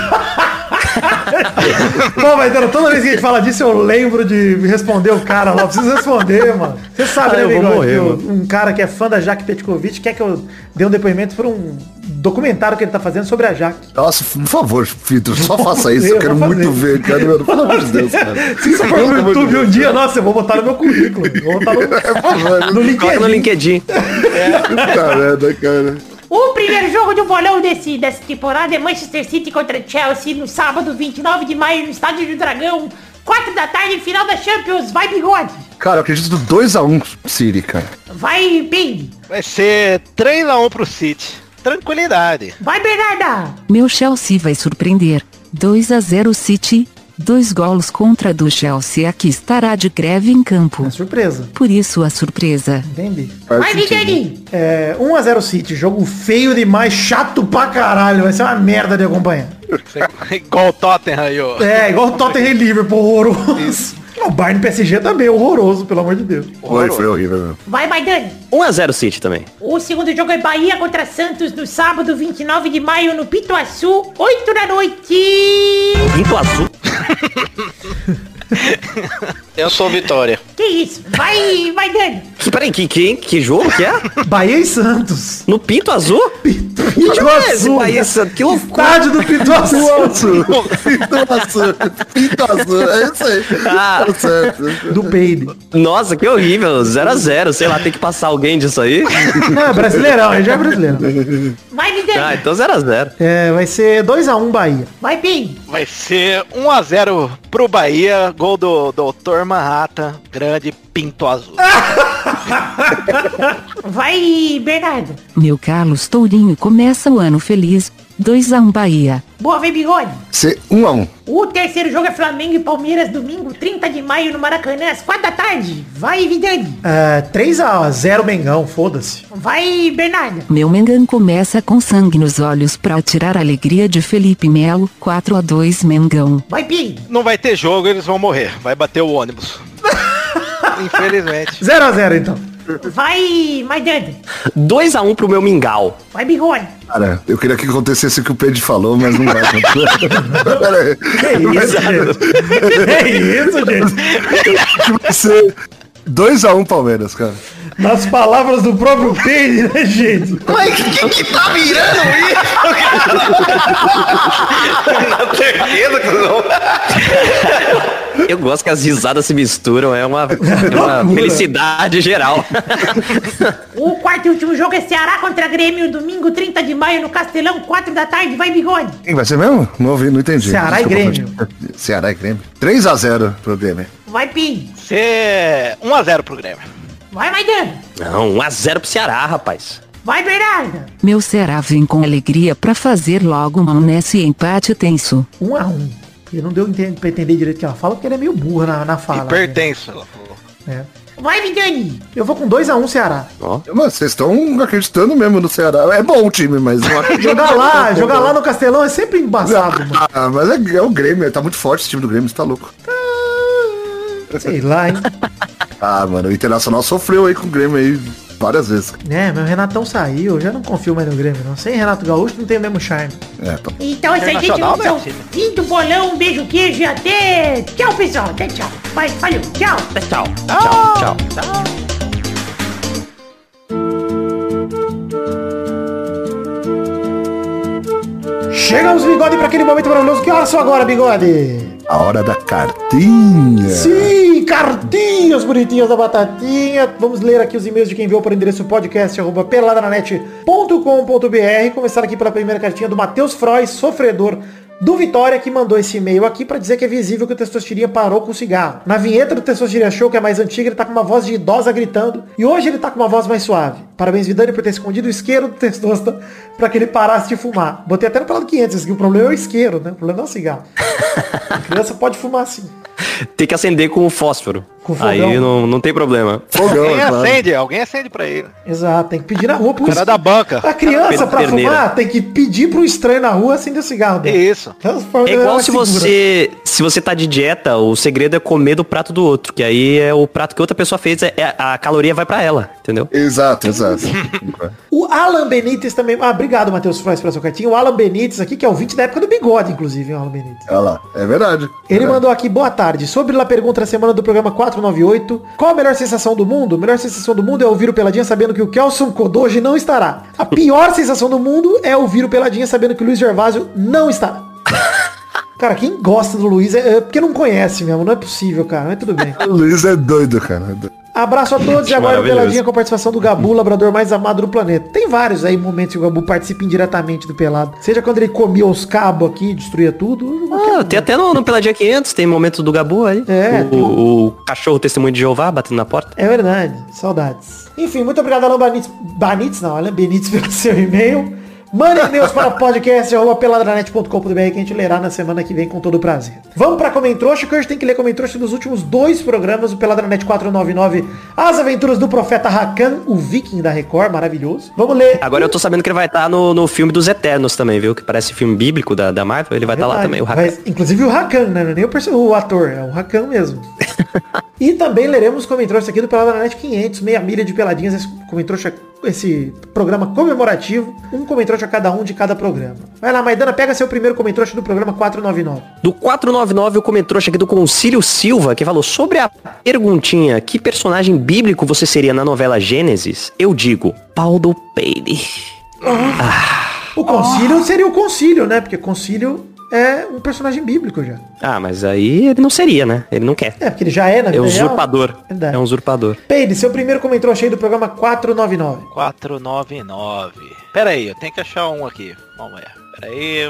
Bom, mas então, toda vez que a gente fala disso, eu lembro de responder o cara lá. Eu preciso responder, mano. Você sabe, ah, né, Bigode, morrer, eu, um cara que é fã da Jaque Petkovic quer que eu dê um depoimento para um documentário que ele tá fazendo sobre a Jaque. Nossa, por favor, Fito, só faça isso. Eu, eu quero muito ver, cara. Pelo amor de Deus, cara. Se isso for no YouTube um dia, nossa, eu vou botar no meu currículo. Vou botar no, é, no LinkedIn. No LinkedIn. É. Caramba, cara. O primeiro jogo do bolão desse, dessa temporada é Manchester City contra Chelsea no sábado, vinte e nove de maio, no Estádio do Dragão. quatro da tarde, final da Champions. Vai, Bigode. Cara, eu acredito no dois a um City, cara. Vai, Ping. Vai ser três a um pro City. Tranquilidade. Vai, Bernarda. Meu Chelsea vai surpreender. dois a zero City. Dois gols contra do Chelsea, aqui estará de greve em campo. É surpresa. Por isso a surpresa. Entendi. Faz vai, Vidane. É, um a zero City, jogo feio demais, chato pra caralho. Vai ser uma merda de acompanhar. Igual o Tottenham aí, ó. É, igual o Tottenham e Liverpool, horroroso. Isso. O Bayern P S G também, horroroso, pelo amor de Deus. Horroroso. Foi, foi horrível mesmo. Vai, Maidana. um a zero City também. O segundo jogo é Bahia contra Santos no sábado, vinte e nove de maio, no Pituaçu, oito da noite. Pituaçu? Eu sou Vitória. Que isso? Vai, vai, Dani. Peraí, que, que, que jogo que é? Bahia e Santos. No Pinto Azul? Pinto, Pinto que Azul. É Bahia e Santos. Que loucura. Estádio do Pinto Azul. Pinto Azul. Pinto Azul. É isso aí. Ah. Do Peide. Nossa, que horrível. zero a zero. Sei lá, tem que passar alguém disso aí. Não, é brasileirão. Ele já é brasileiro. Vai, Dani. Ah, então zero a zero. É, vai ser dois a um Bahia. Vai, Pim. Vai ser um a zero pro Bahia. Gol do doutor Manhattan, grande Pinto Azul. Vai, Bernardo. Meu Carlos Tourinho começa o ano feliz. dois a um Bahia. Boa, vem, Bigode. Ser um a um. O terceiro jogo é Flamengo e Palmeiras, domingo, trinta de maio, no Maracanã, às quatro da tarde. Vai, Vidane. Uh, três a zero Mengão, foda-se. Vai, Bernardo. Meu Mengão começa com sangue nos olhos pra tirar a alegria de Felipe Melo, quatro a dois Mengão. Vai, Pim. Não vai ter jogo, eles vão morrer. Vai bater o ônibus. Infelizmente. zero a zero, então. Vai, Maidana. dois a um pro meu mingau. Vai, Bigode. Cara, eu queria que acontecesse o que o Pedro falou, mas não vai acontecer. É isso, gente. É isso, gente. Vai ser dois a um Palmeiras, cara. Nas palavras do próprio Pedro, né, gente? Mas que que tá virando isso? Eu gosto que as risadas se misturam, é uma, é uma felicidade geral. O quarto e último jogo é Ceará contra Grêmio, domingo, trinta de maio, no Castelão, quatro da tarde. Vai, Bigode. Quem vai ser mesmo? Não ouvi, não entendi. Ceará e Grêmio. Ceará e Grêmio. três a zero pro Grêmio. Vai, Pim. Cê... um a zero pro Grêmio. Vai, Maidana. Não, um a zero pro Ceará, rapaz. Vai, Bernardo. Meu Ceará vem com alegria pra fazer logo um nesse empate tenso. um a um. Ele não deu pra entender direito o que ela fala, porque ele é meio burra na, na fala. Hipertenso, né? Ela falou. É. Vai, Vidane. Eu vou com dois a um Ceará. Ó, oh. Vocês estão acreditando mesmo no Ceará. É bom o time, mas... Não jogar lá, jogar lá no Castelão é sempre embaçado, mano. Ah, mas é, é o Grêmio, tá muito forte esse time do Grêmio, você tá louco. Sei lá, hein? Ah, mano, o Internacional sofreu aí com o Grêmio aí várias vezes. É, mas o Renatão saiu, eu já não confio mais no Grêmio, não. Sem Renato Gaúcho não tem o mesmo charme. É, tá. Então é isso aí, gente. Então, fim do bolão, um beijo, queijo e até... Tchau, pessoal. Até tchau. Vai, valeu. Tchau. Até tchau. Tchau, tchau, tchau. Chegamos, Bigode, para aquele momento maravilhoso. Que horas são agora, Bigode? A hora da cartinha. Sim, cartinhas bonitinhas da batatinha. Vamos ler aqui os e-mails de quem enviou para o endereço podcast arroba pelada na net ponto com ponto br. Começar aqui pela primeira cartinha do Matheus Frois, sofredor do Vitória, que mandou esse e-mail aqui pra dizer que é visível que o Testostirinha parou com o cigarro. Na vinheta do Testostirinha Show, que é mais antiga, ele tá com uma voz de idosa gritando, e hoje ele tá com uma voz mais suave. Parabéns, Vidane, por ter escondido o isqueiro do Testosta pra que ele parasse de fumar. Botei até no Pelado quinhentos, que o problema é o isqueiro, né? O problema não é o cigarro. A criança pode fumar assim. Tem que acender com o fósforo. Com fogão. Aí não, não tem problema. Fogão, alguém claro. acende, alguém acende pra ele. Exato, tem que pedir na rua pro cara da banca. A criança pra terneira. Fumar tem que pedir pro estranho na rua acender o cigarro. É isso. É igual se você, se você tá de dieta, o segredo é comer do prato do outro, que aí é o prato que outra pessoa fez, é, a caloria vai pra ela, entendeu? Exato, exato. O Alan Benítez também, ah, obrigado, Matheus Frois, pela sua cartinha. O Alan Benítez aqui, que é ouvinte da época do Bigode, inclusive, o Alan Benítez. Olha lá, é verdade. Ele é. mandou aqui, boa tarde, sobre a pergunta da semana do programa quatro nove oito, qual a melhor sensação do mundo? A melhor sensação do mundo é ouvir o Peladinha sabendo que o Kelson Kodoji não estará. A pior sensação do mundo é ouvir o Peladinha sabendo que o Luiz Gervásio não estará. Cara, quem gosta do Luiz é, é porque não conhece mesmo, não é possível, cara, mas tudo bem. O Luiz é doido, cara, é doido. Abraço a todos. E agora Peladinha com a participação do Gabu, labrador mais amado do planeta. Tem vários aí momentos que o Gabu participa indiretamente do Pelado. Seja quando ele comia os cabos aqui, destruía tudo. Ah, tem até no, no Peladinha quinhentos, tem momentos do Gabu aí. É. O, tem... o cachorro testemunho de Jeová batendo na porta. É verdade. Saudades. Enfim, muito obrigado, Alan Banitz. Banitz não, Alan Benitz pelo seu e-mail. Mandem e-mails para podcast arroba peladranet ponto com ponto br que a gente lerá na semana que vem com todo o prazer. Vamos para Comentroxa, que hoje tem que ler Comentroxa dos últimos dois programas, o Peladranet quatrocentos e noventa e nove, As Aventuras do Profeta Rakan, o Viking da Record, maravilhoso. Vamos ler. Agora eu tô sabendo que ele vai estar tá no, no filme dos Eternos também, viu? Que parece filme bíblico da, da Marvel, ele vai estar tá lá também, o Rakan. Mas, inclusive o Rakan, né? Não é nem o, o ator, é o Rakan mesmo. E também leremos Comentroxa aqui do Peladranet quinhentos, meia milha de peladinhas, esse Comentroxa, esse programa comemorativo, um comentroxa a cada um de cada programa. Vai lá, Maidana, pega seu primeiro comentroxa do programa quatrocentos e noventa e nove. Do quatrocentos e noventa e nove, o comentroxa aqui do Concílio Silva, que falou sobre a perguntinha: que personagem bíblico você seria na novela Gênesis? Eu digo, Paulo Peire. Ah. O Concílio seria o Concílio, né? Porque Concílio é um personagem bíblico já. Ah, mas aí ele não seria, né? Ele não quer. É, porque ele já é, na verdade. É um usurpador. É um usurpador. Peide, seu primeiro comentário cheio do programa quatrocentos e noventa e nove. quatrocentos e noventa e nove. Pera aí, eu tenho que achar um aqui. Vamos lá. Pera aí...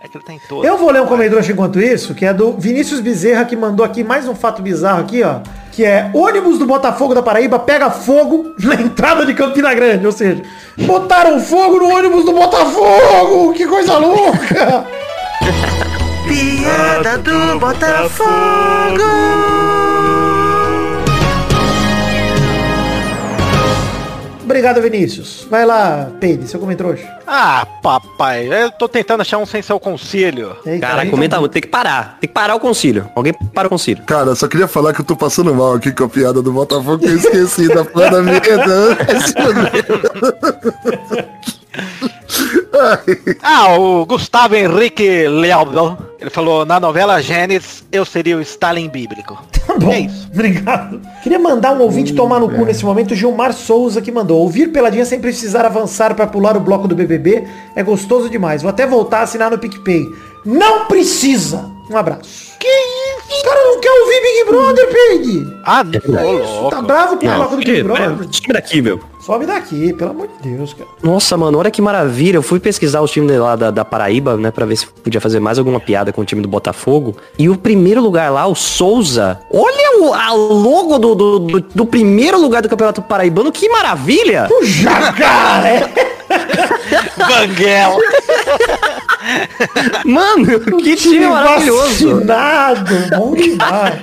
É que ele tá em todo. Eu vou ler um comentário enquanto isso, que é do Vinícius Bezerra, que mandou aqui mais um fato bizarro aqui, ó. Que é, ônibus do Botafogo da Paraíba pega fogo na entrada de Campina Grande. Ou seja, botaram fogo no ônibus do Botafogo! Que coisa louca! Piada do Botafogo. Obrigado, Vinícius. Vai lá, Peide, seu comentário. Ah, papai, eu tô tentando achar um sem ser o Concílio. Ei, cara, cara comenta, tem que parar. Tem que parar o Concílio. Alguém para o Concílio. Cara, só queria falar que eu tô passando mal aqui com a piada do Botafogo, que eu esqueci da piada minha. Ah, o Gustavo Henrique Leal, ele falou, na novela Gênesis, eu seria o Stalin bíblico. Tá bom, é isso. Obrigado. Queria mandar um ouvinte uh, tomar no cu nesse momento, Gilmar Souza, que mandou, ouvir Peladinha sem precisar avançar pra pular o bloco do B B B é gostoso demais, vou até voltar a assinar no PicPay. Não precisa. Um abraço. Que isso? O cara não quer ouvir Big Brother, Pig. Ah, não. Tá bravo com o bloco do Big Brother? Sobe daqui, meu. Sobe daqui, pelo amor de Deus, cara. Nossa, mano, olha que maravilha. Eu fui pesquisar os times lá da, da Paraíba, né, pra ver se podia fazer mais alguma piada com o time do Botafogo. E o primeiro lugar lá, o Souza. Olha o a logo do, do, do, do primeiro lugar do Campeonato Paraibano. Que maravilha. O Jacaré. Banguela. Mano, que time maravilhoso. Vacinado, bom demais.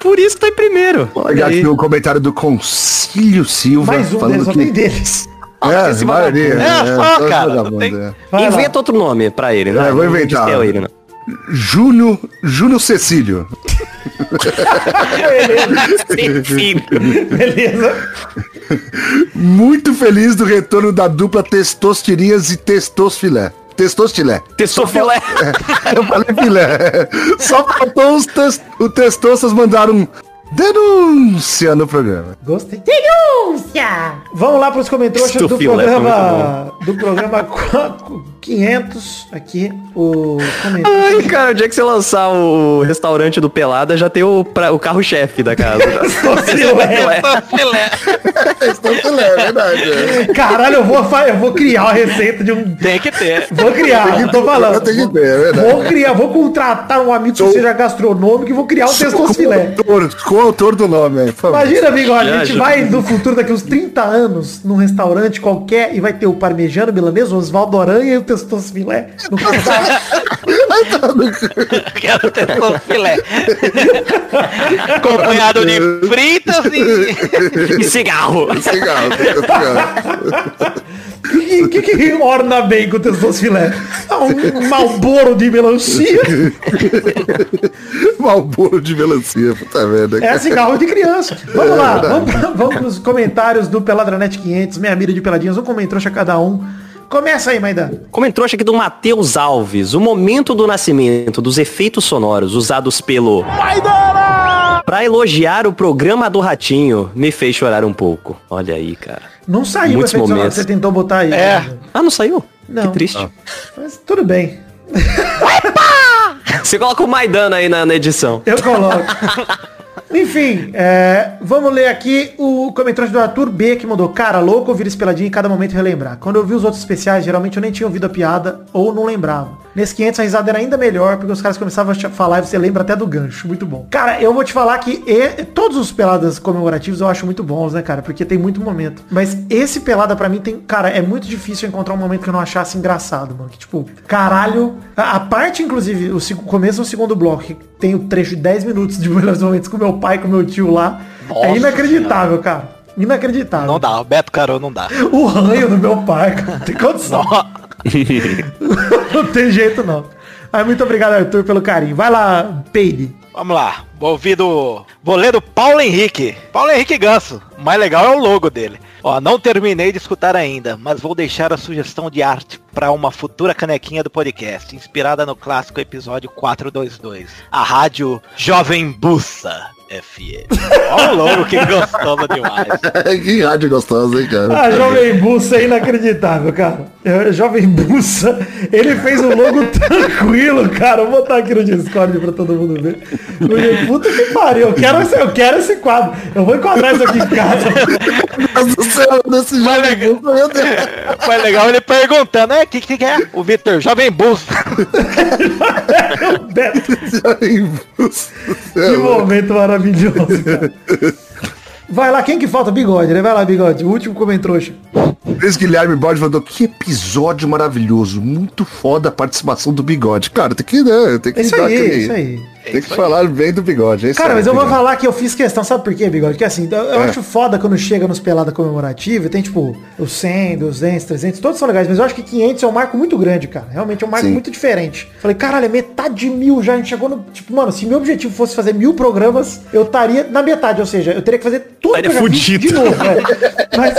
Por isso tá em primeiro. Olha aqui o comentário do Concílio Silva. Mais um falando que... deles. É, esse maioria, é, é, só, é, cara. Tem... Inventa outro nome pra ele, né? É, vou inventar. Ele, Júnior, Júnior Cecílio. Beleza. Beleza. Muito feliz do retorno da dupla Testostirinhas e Testosfilé. Testostilé. Testofilé. Eu falei filé. Só faltou os tes... o testostas mandaram denúncia no programa. Gostei. Denúncia! Vamos lá para os comentários do programa... do programa quinhentos aqui. O ai, cara, o dia que você lançar o restaurante do Pelada, já tem o, pra... o carro-chefe da casa. Testofilé. Testofilé. Testofilé, é verdade. Caralho, eu vou, fa... eu vou criar uma receita de um... Tem que ter. Vou criar, tem que... tô falando. Tem que ter, é verdade. Vou criar, vou contratar um amigo que Sou... seja gastronômico e vou criar o testofilé. O autor do nome, aí, imagina, Bigode, a gente vai no futuro daqui uns trinta anos num restaurante qualquer e vai ter o parmegiano, milanês, o Osvaldo Aranha e o testosfilé no casal. Quero testosfilé. Acompanhado de fritas e, e cigarro. Cigarro. O que, que, que orna bem com o testosfilé? Um, um malboro de melancia. Malboro de melancia, puta merda. É cigarro de criança. Vamos é, lá, vamos, pra, vamos pros comentários do Peladranet quinhentos, meia milha de peladinhas, um comentário a cada um. Começa aí, Maidana. Comentário aqui do Matheus Alves. O momento do nascimento dos efeitos sonoros usados pelo Maidana pra elogiar o programa do Ratinho me fez chorar um pouco. Olha aí, cara. Não saiu muitos o efeito momentos. Sonoro que você tentou botar aí. É. Né? Ah, não saiu? Não. Que triste. Ah. Mas tudo bem. Você coloca o Maidana aí na, na edição. Eu coloco. Enfim, é, vamos ler aqui o comentário do Arthur B, que mandou: cara, louco ouvir esse Peladinha em cada momento relembrar. Quando eu vi os outros especiais, geralmente eu nem tinha ouvido a piada ou não lembrava. Nesse quinhentos a risada era ainda melhor, porque os caras começavam a falar e você lembra até do gancho. Muito bom. Cara, eu vou te falar que e, todos os Peladas comemorativos eu acho muito bons, né, cara? Porque tem muito momento. Mas esse Pelada pra mim tem... Cara, é muito difícil encontrar um momento que eu não achasse engraçado, mano. Que, tipo, caralho... A, a parte, inclusive, o começo do segundo bloco, que tem o trecho de dez minutos de melhores momentos com meu pai, com meu tio lá. Nossa, é inacreditável, cara. cara. Inacreditável. Não dá, o Beto Carol não dá. O ranho do meu pai, cara. Tem condição. Não tem jeito, não. Mas muito obrigado, Arthur, pelo carinho. Vai lá, Peide. Vamos lá. Vou ouvir do goleiro Paulo Henrique. Paulo Henrique Ganso. O mais legal é o logo dele. Ó, não terminei de escutar ainda, mas vou deixar a sugestão de arte para uma futura canequinha do podcast, inspirada no clássico episódio quatrocentos e vinte e dois. A rádio Jovem Bussa F M. Olha o logo, que gostosa demais. Que rádio gostosa, hein, cara? A Jovem Bussa é inacreditável, cara. A Jovem Bussa, ele fez um logo tranquilo, cara. Vou botar aqui no Discord pra todo mundo ver. Falei, puta que pariu, eu quero, esse, eu quero esse quadro. Eu vou enquadrar isso aqui em casa. Desse mais, legal, mais legal ele perguntando, é, o que, que é? O Vitor, Jovem Bussa. O Beto. Jovem Bussa. Que momento maravilhoso, cara. Vai lá, quem que falta? Bigode, né? Vai lá, Bigode. O último comentrouxa. Esse Guilherme Bode falou: que episódio maravilhoso. Muito foda a participação do Bigode. Cara, tem que, né? Tem que isso aí, aquele... isso aí. Tem que falar bem do Bigode. É isso, cara, aí, mas eu Bigode. vou falar que eu fiz questão, sabe por quê, Bigode? Porque assim, eu, eu é. acho foda quando chega nos Pelada Comemorativa, tem tipo os cem, duzentos, trezentos, todos são legais, mas eu acho que quinhentos é um marco muito grande, cara. Realmente é um marco Sim. muito diferente. Falei, caralho, é metade de mil já, a gente chegou no... Tipo, mano, se meu objetivo fosse fazer mil programas, eu estaria na metade, ou seja, eu teria que fazer tudo que eu já fiz de novo, velho. Mas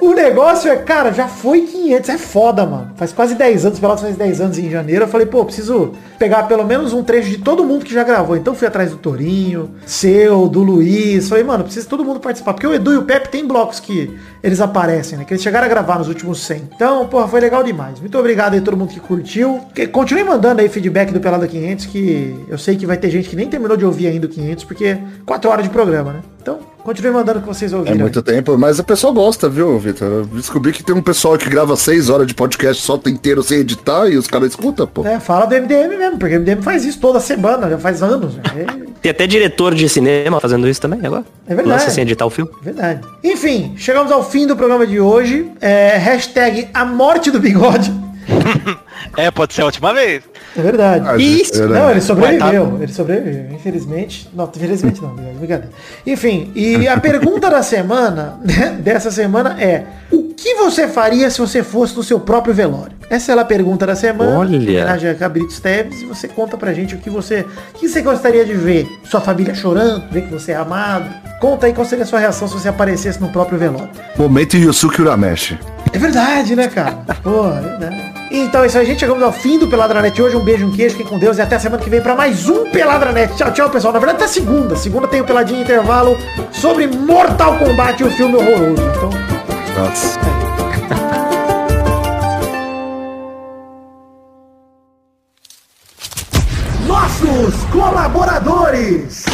o negócio é, cara, já foi quinhentos, é foda, mano. Faz quase dez anos, Pelada faz dez anos em janeiro, eu falei, pô, preciso pegar pelo menos um trecho de todo mundo que já gravou, então fui atrás do Torinho, seu, do Luiz, falei, mano, precisa todo mundo participar, porque o Edu e o Pepe tem blocos que eles aparecem, né, que eles chegaram a gravar nos últimos cem, então, porra, foi legal demais. Muito obrigado aí todo mundo que curtiu, que continue mandando aí feedback do Pelada quinhentos, que eu sei que vai ter gente que nem terminou de ouvir ainda o quinhentos, porque quatro horas de programa, né, então continue mandando o que vocês ouviram. É muito tempo, mas o pessoal gosta, viu, Vitor? Eu descobri que tem um pessoal que grava seis horas de podcast só inteiro sem editar e os caras escutam, pô. É, fala do M D M mesmo, porque o M D M faz isso toda semana, já faz anos. É... Tem até diretor de cinema fazendo isso também agora. É verdade. Lança sem editar o filme. É verdade. Enfim, chegamos ao fim do programa de hoje. É, hashtag a morte do Bigode. É, pode ser a última vez. É verdade. Ah, isso. Era... Não, ele sobreviveu. Ele sobreviveu, infelizmente. Não, infelizmente não, obrigado. Enfim, e a pergunta da semana, né, dessa semana é: o que você faria se você fosse no seu próprio velório? Essa é a pergunta da semana. Olha. Homenagem a Cabritos Teves. E você conta pra gente o que você, o que você gostaria de ver. Sua família chorando, ver que você é amado. Conta aí qual seria a sua reação se você aparecesse no próprio velório. Momento Yusuke Urameshi. É verdade, né, cara? Pô, é verdade. Então é isso aí, gente. Chegamos ao fim do Pelada na Net hoje. Um beijo, um queijo, fiquem com Deus e até a semana que vem pra mais um Pelada na Net. Tchau, tchau, pessoal. Na verdade, até segunda. Segunda tem o Peladinha Intervalo sobre Mortal Kombat e o filme horroroso. Então... Nossa. Nossos colaboradores...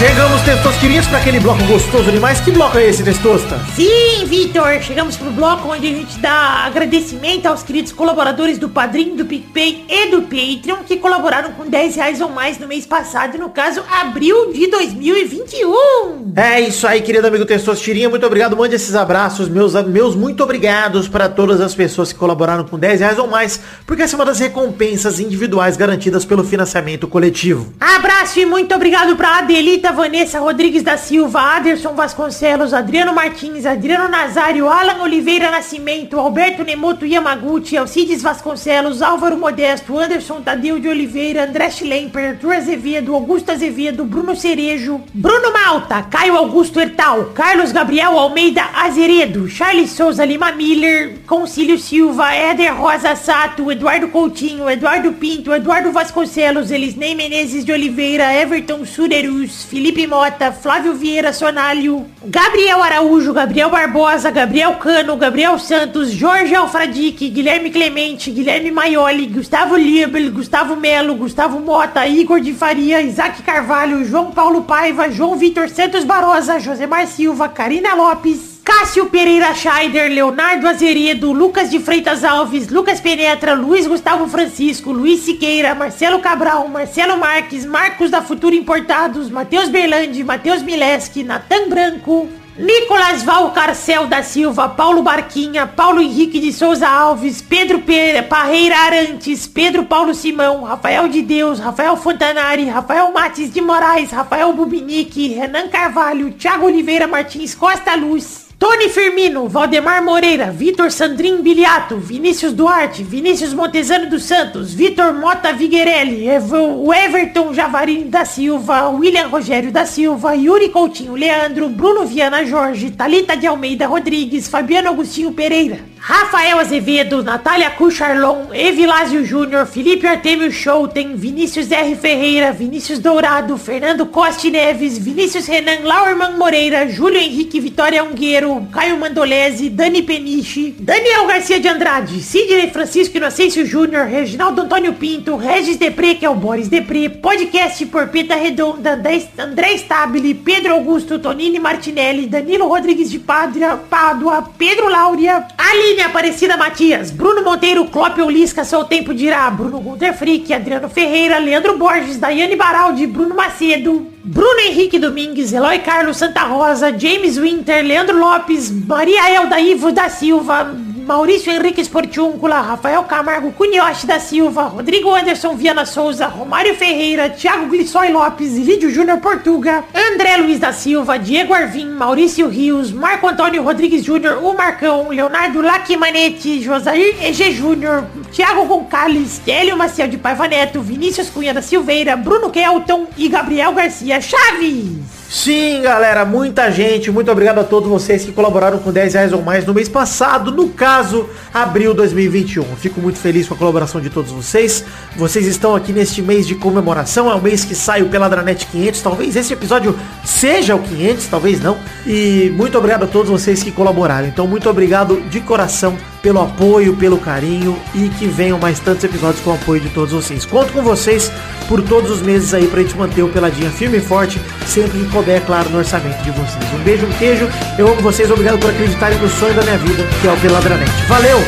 Chegamos, Testosquirinhas, para aquele bloco gostoso demais. Que bloco é esse, Testosta? Sim, Vitor, chegamos pro bloco onde a gente dá agradecimento aos queridos colaboradores do Padrim, do PicPay e do Patreon, que colaboraram com dez reais ou mais no mês passado, no caso, abril de dois mil e vinte e um. É isso aí, querido amigo Testosquirinha, muito obrigado, mande esses abraços, meus, meus muito obrigados para todas as pessoas que colaboraram com dez reais ou mais, porque essa é uma das recompensas individuais garantidas pelo financiamento coletivo. Abraço e muito obrigado pra Adelita, Vanessa Rodrigues da Silva, Aderson Vasconcelos, Adriano Martins, Adriano Nazário, Alan Oliveira Nascimento, Alberto Nemoto Yamaguchi, Alcides Vasconcelos, Álvaro Modesto, Anderson Tadeu de Oliveira, André Schlemper, Arthur Azevedo, Augusto Azevedo, Bruno Cerejo, Bruno Malta, Caio Augusto Hertal, Carlos Gabriel Almeida Azeredo, Charles Souza Lima Miller, Concílio Silva, Éder Rosa Sato, Eduardo Coutinho, Eduardo Pinto, Eduardo Vasconcelos, Elisnei Menezes de Oliveira, Everton Surerus, Filipe Felipe Mota, Flávio Vieira Sonalho, Gabriel Araújo, Gabriel Barbosa, Gabriel Cano, Gabriel Santos, Jorge Alfradique, Guilherme Clemente, Guilherme Maioli, Gustavo Liebel, Gustavo Melo, Gustavo Mota, Igor de Faria, Isaac Carvalho, João Paulo Paiva, João Vitor Santos Barosa, Josemar Silva, Karina Lopes, Cássio Pereira Scheider, Leonardo Azeredo, Lucas de Freitas Alves, Lucas Penetra, Luiz Gustavo Francisco, Luiz Siqueira, Marcelo Cabral, Marcelo Marques, Marcos da Futura Importados, Matheus Berlandi, Matheus Mileski, Natan Branco, Nicolas Valcarcel da Silva, Paulo Barquinha, Paulo Henrique de Souza Alves, Pedro Pe- Parreira Arantes, Pedro Paulo Simão, Rafael de Deus, Rafael Fontanari, Rafael Matis de Moraes, Rafael Bubinique, Renan Carvalho, Thiago Oliveira Martins Costa Luz, Tony Firmino, Valdemar Moreira, Vitor Sandrin Biliato, Vinícius Duarte, Vinícius Montezano dos Santos, Vitor Mota Viguerelli, Evo, Everton Javarini da Silva, William Rogério da Silva, Yuri Coutinho Leandro, Bruno Viana Jorge, Thalita de Almeida Rodrigues, Fabiano Agostinho Pereira, Rafael Azevedo, Natália Cucharlon, Evilásio Júnior, Felipe Artemio Schouten, Vinícius R. Ferreira, Vinícius Dourado, Fernando Costa Neves, Vinícius Renan Lauerman Moreira, Júlio Henrique Vitória Ungueiro, Caio Mandolese, Dani Peniche, Daniel Garcia de Andrade, Sidney Francisco Inocêncio Júnior, Reginaldo Antônio Pinto, Regis Depré, que é o Boris Depré, Podcast Porpeta Redonda, André Stabile, Pedro Augusto, Tonini Martinelli, Danilo Rodrigues de Pádua, Pádua, Pedro Laura, Aline Aparecida Matias, Bruno Monteiro, Clópio Ulisca, Só o Tempo Dirá, Bruno Gunter Frick, Adriano Ferreira, Leandro Borges, Daiane Baraldi, Bruno Macedo, Bruno Henrique Domingues, Eloy Carlos Santa Rosa, James Winter, Leandro Lopes, Maria Elda Ivo da Silva, Maurício Henrique Esportiúncula, Rafael Camargo Cunioche da Silva, Rodrigo Anderson Viana Souza, Romário Ferreira, Thiago Glissói Lopes, Lídio Júnior Portuga, André Luiz da Silva, Diego Arvim, Maurício Rios, Marco Antônio Rodrigues Júnior, o Marcão, Leonardo Lacimanetti, Josair E G Júnior, Thiago Goncalves, Hélio Maciel de Paiva Neto, Vinícius Cunha da Silveira, Bruno Kelton e Gabriel Garcia Chaves. Sim, galera, muita gente, muito obrigado a todos vocês que colaboraram com dez reais ou mais no mês passado, no caso, abril de dois mil e vinte e um. Fico muito feliz com a colaboração de todos vocês. Vocês estão aqui neste mês de comemoração, é o mês que sai o Peladranet quinhentos, talvez esse episódio seja o quinhentos, talvez não. E muito obrigado a todos vocês que colaboraram. Então, muito obrigado de coração pelo apoio, pelo carinho e que venham mais tantos episódios com o apoio de todos vocês. Conto com vocês por todos os meses aí pra gente manter o Peladinha firme e forte, sempre que é claro, no orçamento de vocês. Um beijo, um queijo. Eu amo vocês. Obrigado por acreditarem no sonho da minha vida, que é o Peladranet. Valeu!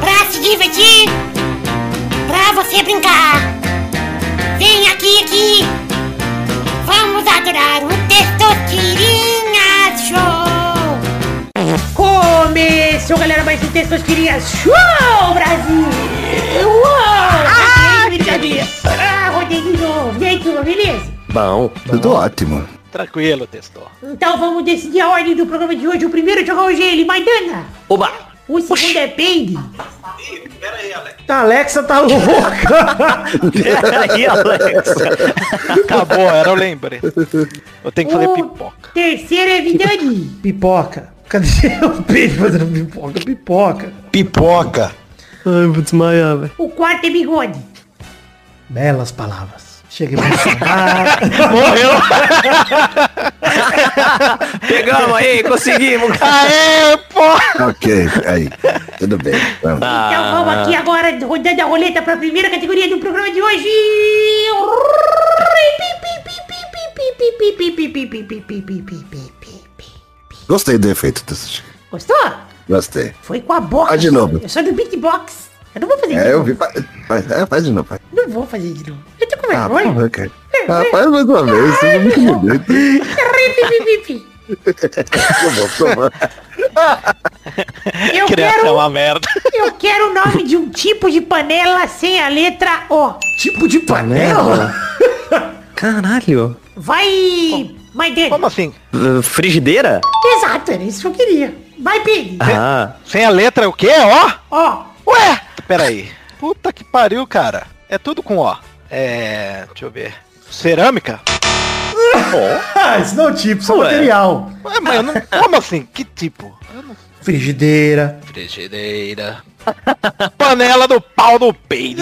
Pra se divertir, pra você brincar, vem aqui, aqui. Vamos adorar o Testosterinha Show. Começou, galera, mais um Testosterinha Show, Brasil! Uou! Ah, que que... ah, rodei de novo. E aí, tudo beleza? Bom, tudo ótimo. Tranquilo, Testor. Então vamos decidir a ordem do programa de hoje. O primeiro jogar hoje é ele, Maidana. Oba! O segundo Oxi. É Peide. Ih, pera aí, Alex. A Alexa tá louca. Pera aí, Alexa. Acabou, era o lembre. Eu tenho que fazer pipoca. Terceiro é Vidane. Pipoca. Cadê o Peide fazendo pipoca? Pipoca. Pipoca. Ai, vou desmaiar, velho. O quarto é Bigode. Belas palavras. Cheguei pra encerrar. Morreu. Pegamos aí, conseguimos. Aê, pô. Ok, aí. Tudo bem. Vamos. Ah. Então vamos aqui agora, rodando a roleta pra primeira categoria do programa de hoje. Gostei do efeito desse. Gostou? Gostei. Foi com a boca. Faz de novo. Eu sou do beatbox. Eu não vou fazer é, de novo. Eu vi, faz, é, faz de novo. Pai. Não vou fazer de novo. Eu tô com vergonha. Ah, okay. é, ah, é. Faz mais uma vez. Ai, é muito bonito. eu quero é uma merda. Eu quero o nome de um tipo de panela sem a letra O. Tipo de panela? Caralho. Vai, Maidana. Como assim? Uh, frigideira? Exato, era isso que eu queria. Vai, Pig! Ah. Sem a letra o quê? Ó? Ó! Ué! Peraí. Puta que pariu, cara. É tudo com ó. É... Deixa eu ver. Cerâmica? Oh. Isso não é um tipo, isso é material. Ué, mas eu não... Como assim? Que tipo? Eu não... Frigideira. Frigideira. Panela do pau do peido.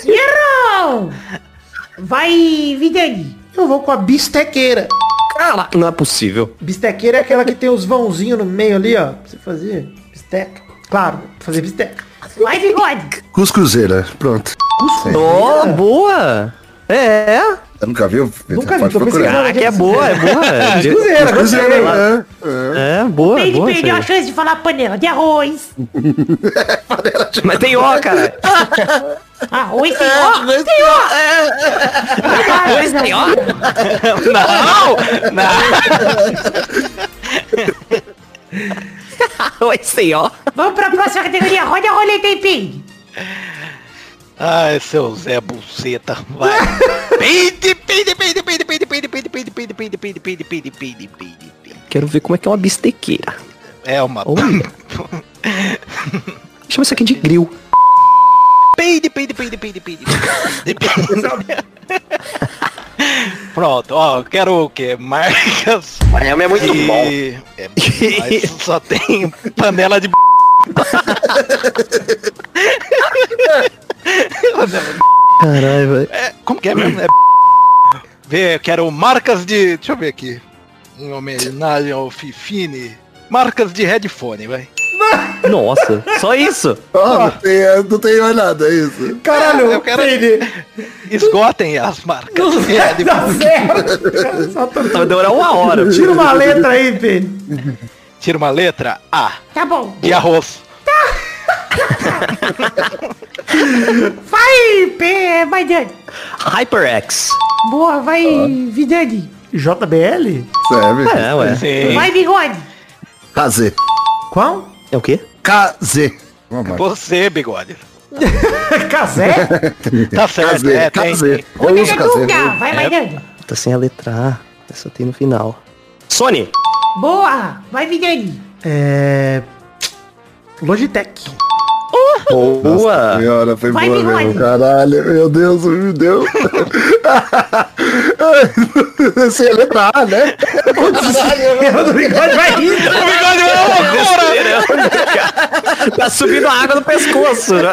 Ciro! Vai, Vidane. Eu vou com a bistequeira. Cala. Não é possível. Bistequeira é aquela que tem os vãozinhos no meio ali, ó. Pra você fazer bisteca. Claro, fazer bisteca. Vai, Bigode. Cuscuzeira. Pronto. Cuscuzeira? Oh, boa. É. Eu nunca vi? Eu nunca vi, tô procurar. Ah, que é boa, é boa. Cuscuzeira, cuscuzeira. É, boa, boa. Ele perdeu a chance de falar panela de arroz. Panela de... Mas tem ó, cara. Arroz tem ó? Tem ó. Arroz tem ó? Não, não. Oi, senhor. Vamos pra próxima categoria. Roda a roleta aí, Ping. Ai, seu Zé Buceta. Vai. Pide, pide, pide, pide, pide, pide, pide, pide, pide, pide, pide, pide, pide, pide, pide. Quero ver como é que é uma bistequeira. É uma... Chama isso aqui de grill. Pide, pide, pide, pide, pide. Pronto, ó, quero o quê? Marcas... Miami é muito e... bom. É, mas só tem panela de... Caralho, velho. É, como que é mesmo? É... Vê, quero marcas de... Deixa eu ver aqui. Em homenagem ao Fifine. Marcas de headphone, vai. Nossa, só isso? Oh, não, tem, não tem mais nada, é isso. Caralho, eu quero... Esgotem as marcas. Não, é, de... não, só tô... Vai demorar uma hora. Tira uma letra aí, Pini. Tira uma letra A. Tá bom. De arroz. Tá. Vai, P... Maidani. HyperX. Boa, vai, ah. Vidani. J B L? Serve. É, ué. Sim. Vai, Bigode. K Z. Qual? É o quê? K Z. Você, Bigode. K Z? Tá certo, K Z, é, tem. K Z. Olha isso, K Z. Vai, Maidani. É, tá sem a letra A. Essa tem no final. Sony. Boa. Vai, Vidani. É... Logitech. Uhum. Boa. Senhora, foi vai, boa mesmo. Caralho, meu Deus, meu Deus. Sem a letra A, né? Caralho, do Bigode vai rindo. O Bigode é uma loucura. Tá subindo a água no pescoço, né?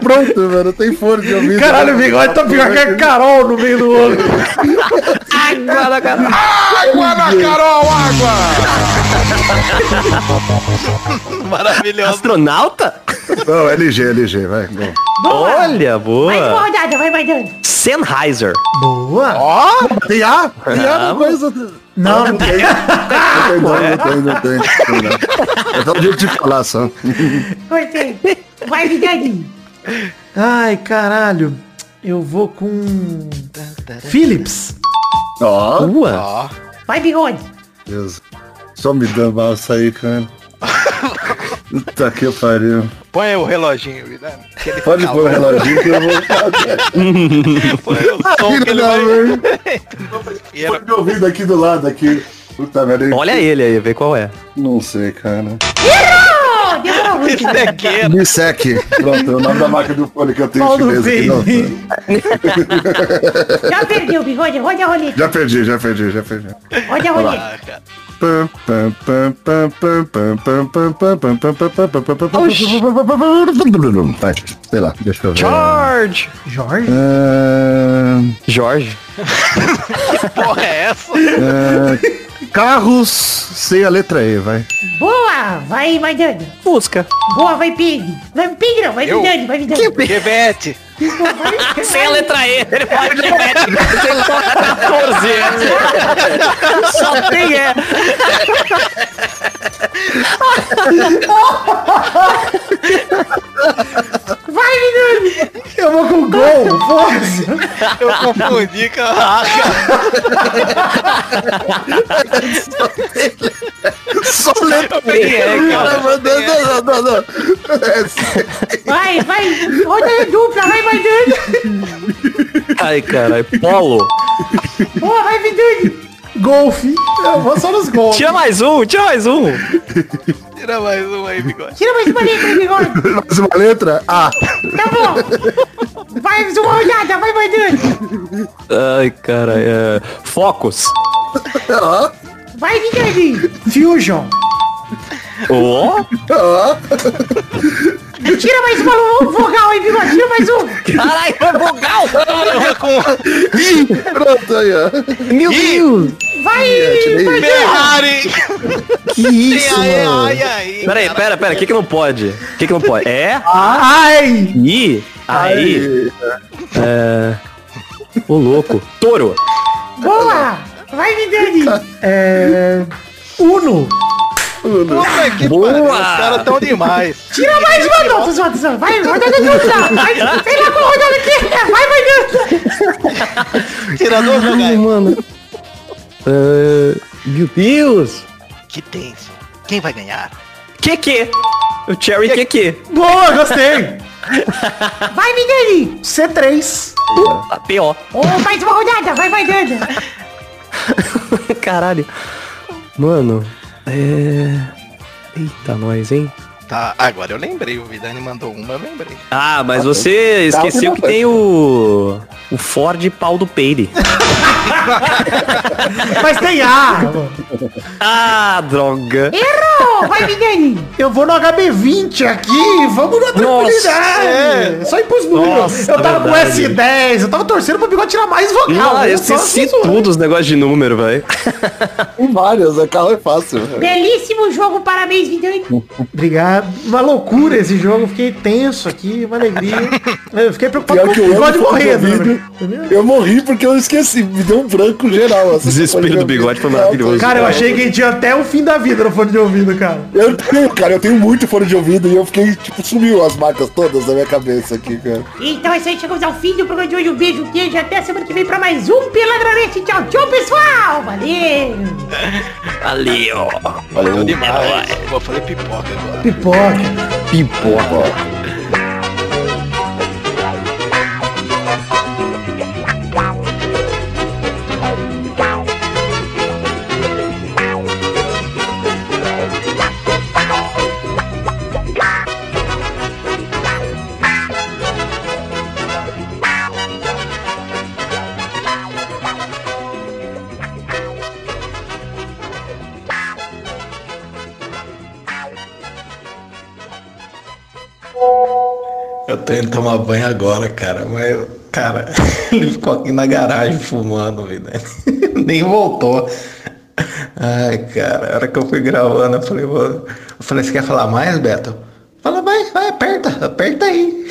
Pronto, mano, tem fone de ouvido. Caralho, o Bigode tá pior que a Carol no meio do olho. Água na Carol. Água na Carol, água. Maravilhoso. Astronauta? Não, L G, L G, vai. Boa. Olha, boa. Mais uma rodada, vai, vai dando. Sennheiser. Boa. Ó, oh, tem A? Tem A, não coisa... Não, não tem. Não tem, não tem, não tem. É só um jeito de falar, só. Gostei. Vai, Vidadinho. Ai, caralho. Eu vou com... Philips. Ó. Oh. Boa. Oh. Vai, Bigode. Deus. Só me dá massa aí, cara. Puta que pariu. Põe o reloginho, Vidane. Pode pôr o reloginho que eu vou fazer. Põe o som que ele vai... Põe meu ouvido aqui do lado, aqui. Puta merda. Olha ele aí, vê qual é. Não sei, cara. Bistequeira. Bisteque. Pronto, é o nome da marca do fone que eu tenho chinesa aqui, não. Já perdi o Bigode, roda a roleta. Já perdi, já perdi, já perdi. Roda a roleta. Sei lá, deixa eu ver. George! George? Uh... Jorge? Que porra é essa? Uh... Carros sem a letra E, vai. Boa! Vai, Maidani. Fusca. Boa, vai, Pig. Vai, Pig não, vai, Vidani, vai, Vidani. Pivete. Sem a letra E. Ele fala de Pivete. Tem só quatorze. Só tem E. Vai, Vidani. Eu vou com gol, foda-se. Eu confundi, caraca. Só letra E, cara. Não, não, não, não. Vai, vai. Roda é dupla, vai, Maidani. Ai, caralho. Polo. Boa, vai, Vidani. Golfe. Eu vou só nos golfes. Tira mais um, tira mais um. Tira mais um aí, Bigode. Tira mais uma letra, Bigode. Mais uma letra? A. Tá bom. Vai, Vai, uma olhada, vai, Maidana. Ai, cara, é... Focus. Vai, Vidane. Fusion. Ó. Oh? Oh. Tira mais uma vogal aí, Bigode. Tira mais um. Caralho, foi vogal. Ih, pronto aí, ó. Meu Deus. Vai, vai, Ferrari. Que isso, ai, mano. Ai, ai, pera aí, pera, pera. O que que não pode? O que que não pode? É? Ai. Ih, aí. Ai. É... Ô, louco. Touro. Boa. Vai, Vidane. É... Uno. Puta que pariu, os caras tão demais. Tira mais uma nota, Zodson. Vai, rodando de rodando. Vai, sei lá como rodando aqui. Vai, vai, Deus. Tira novo, ai, mano. Uh, meu Deus. Que tenso. Quem vai ganhar? Keke. O Cherry Keke. Keke. Boa, gostei. Vai, Miguelinho. C três. Uh, pior. Oh, mais uma rodada. Vai, vai, Deus. Caralho. Mano... É... Eita, nós, hein? Tá, agora eu lembrei, o Vidane mandou uma, eu lembrei. Ah, mas ah, você tá esqueceu que, que tem o... O Ford pau do Peire. Mas tem A! Ah, droga! Errou! Vai, Vidane! Eu vou no H B vinte aqui, vamos na tranquilidade! É. Só impus números. Eu tava verdade. Com S dez, eu tava torcendo pro Bigode tirar mais vocal. Não, eu esqueci tudo os negócios de número, velho. Tem vários, o carro é fácil. Véio. Belíssimo jogo, parabéns, Vidane! Obrigado. Uma loucura esse jogo, fiquei tenso aqui, uma alegria. Eu fiquei preocupado com o Bigode morrendo. Eu morri porque eu esqueci, me deu um branco geral. Assim, desespero do Bigode foi maravilhoso. Cara, eu achei que a gente ia até o fim da vida no fone de ouvido, cara. Eu tenho, cara, eu tenho muito fone de ouvido e eu fiquei, tipo, sumiu as marcas todas da minha cabeça aqui, cara. Então é isso aí, chegamos ao fim do programa de hoje. Um beijo, um queijo, até semana que vem pra mais um Pelada na Net. Tchau, tchau, pessoal. Valeu. Valeu. Valeu demais. Vou fazer pipoca agora. Pipoca. Pipoca. Ele tomar banho agora, cara, mas, cara, ele ficou aqui na garagem fumando, velho, né? Nem voltou. Ai, cara, a hora que eu fui gravando, eu falei, mano, eu falei, você quer falar mais, Beto? Fala mais, vai, aperta, aperta aí.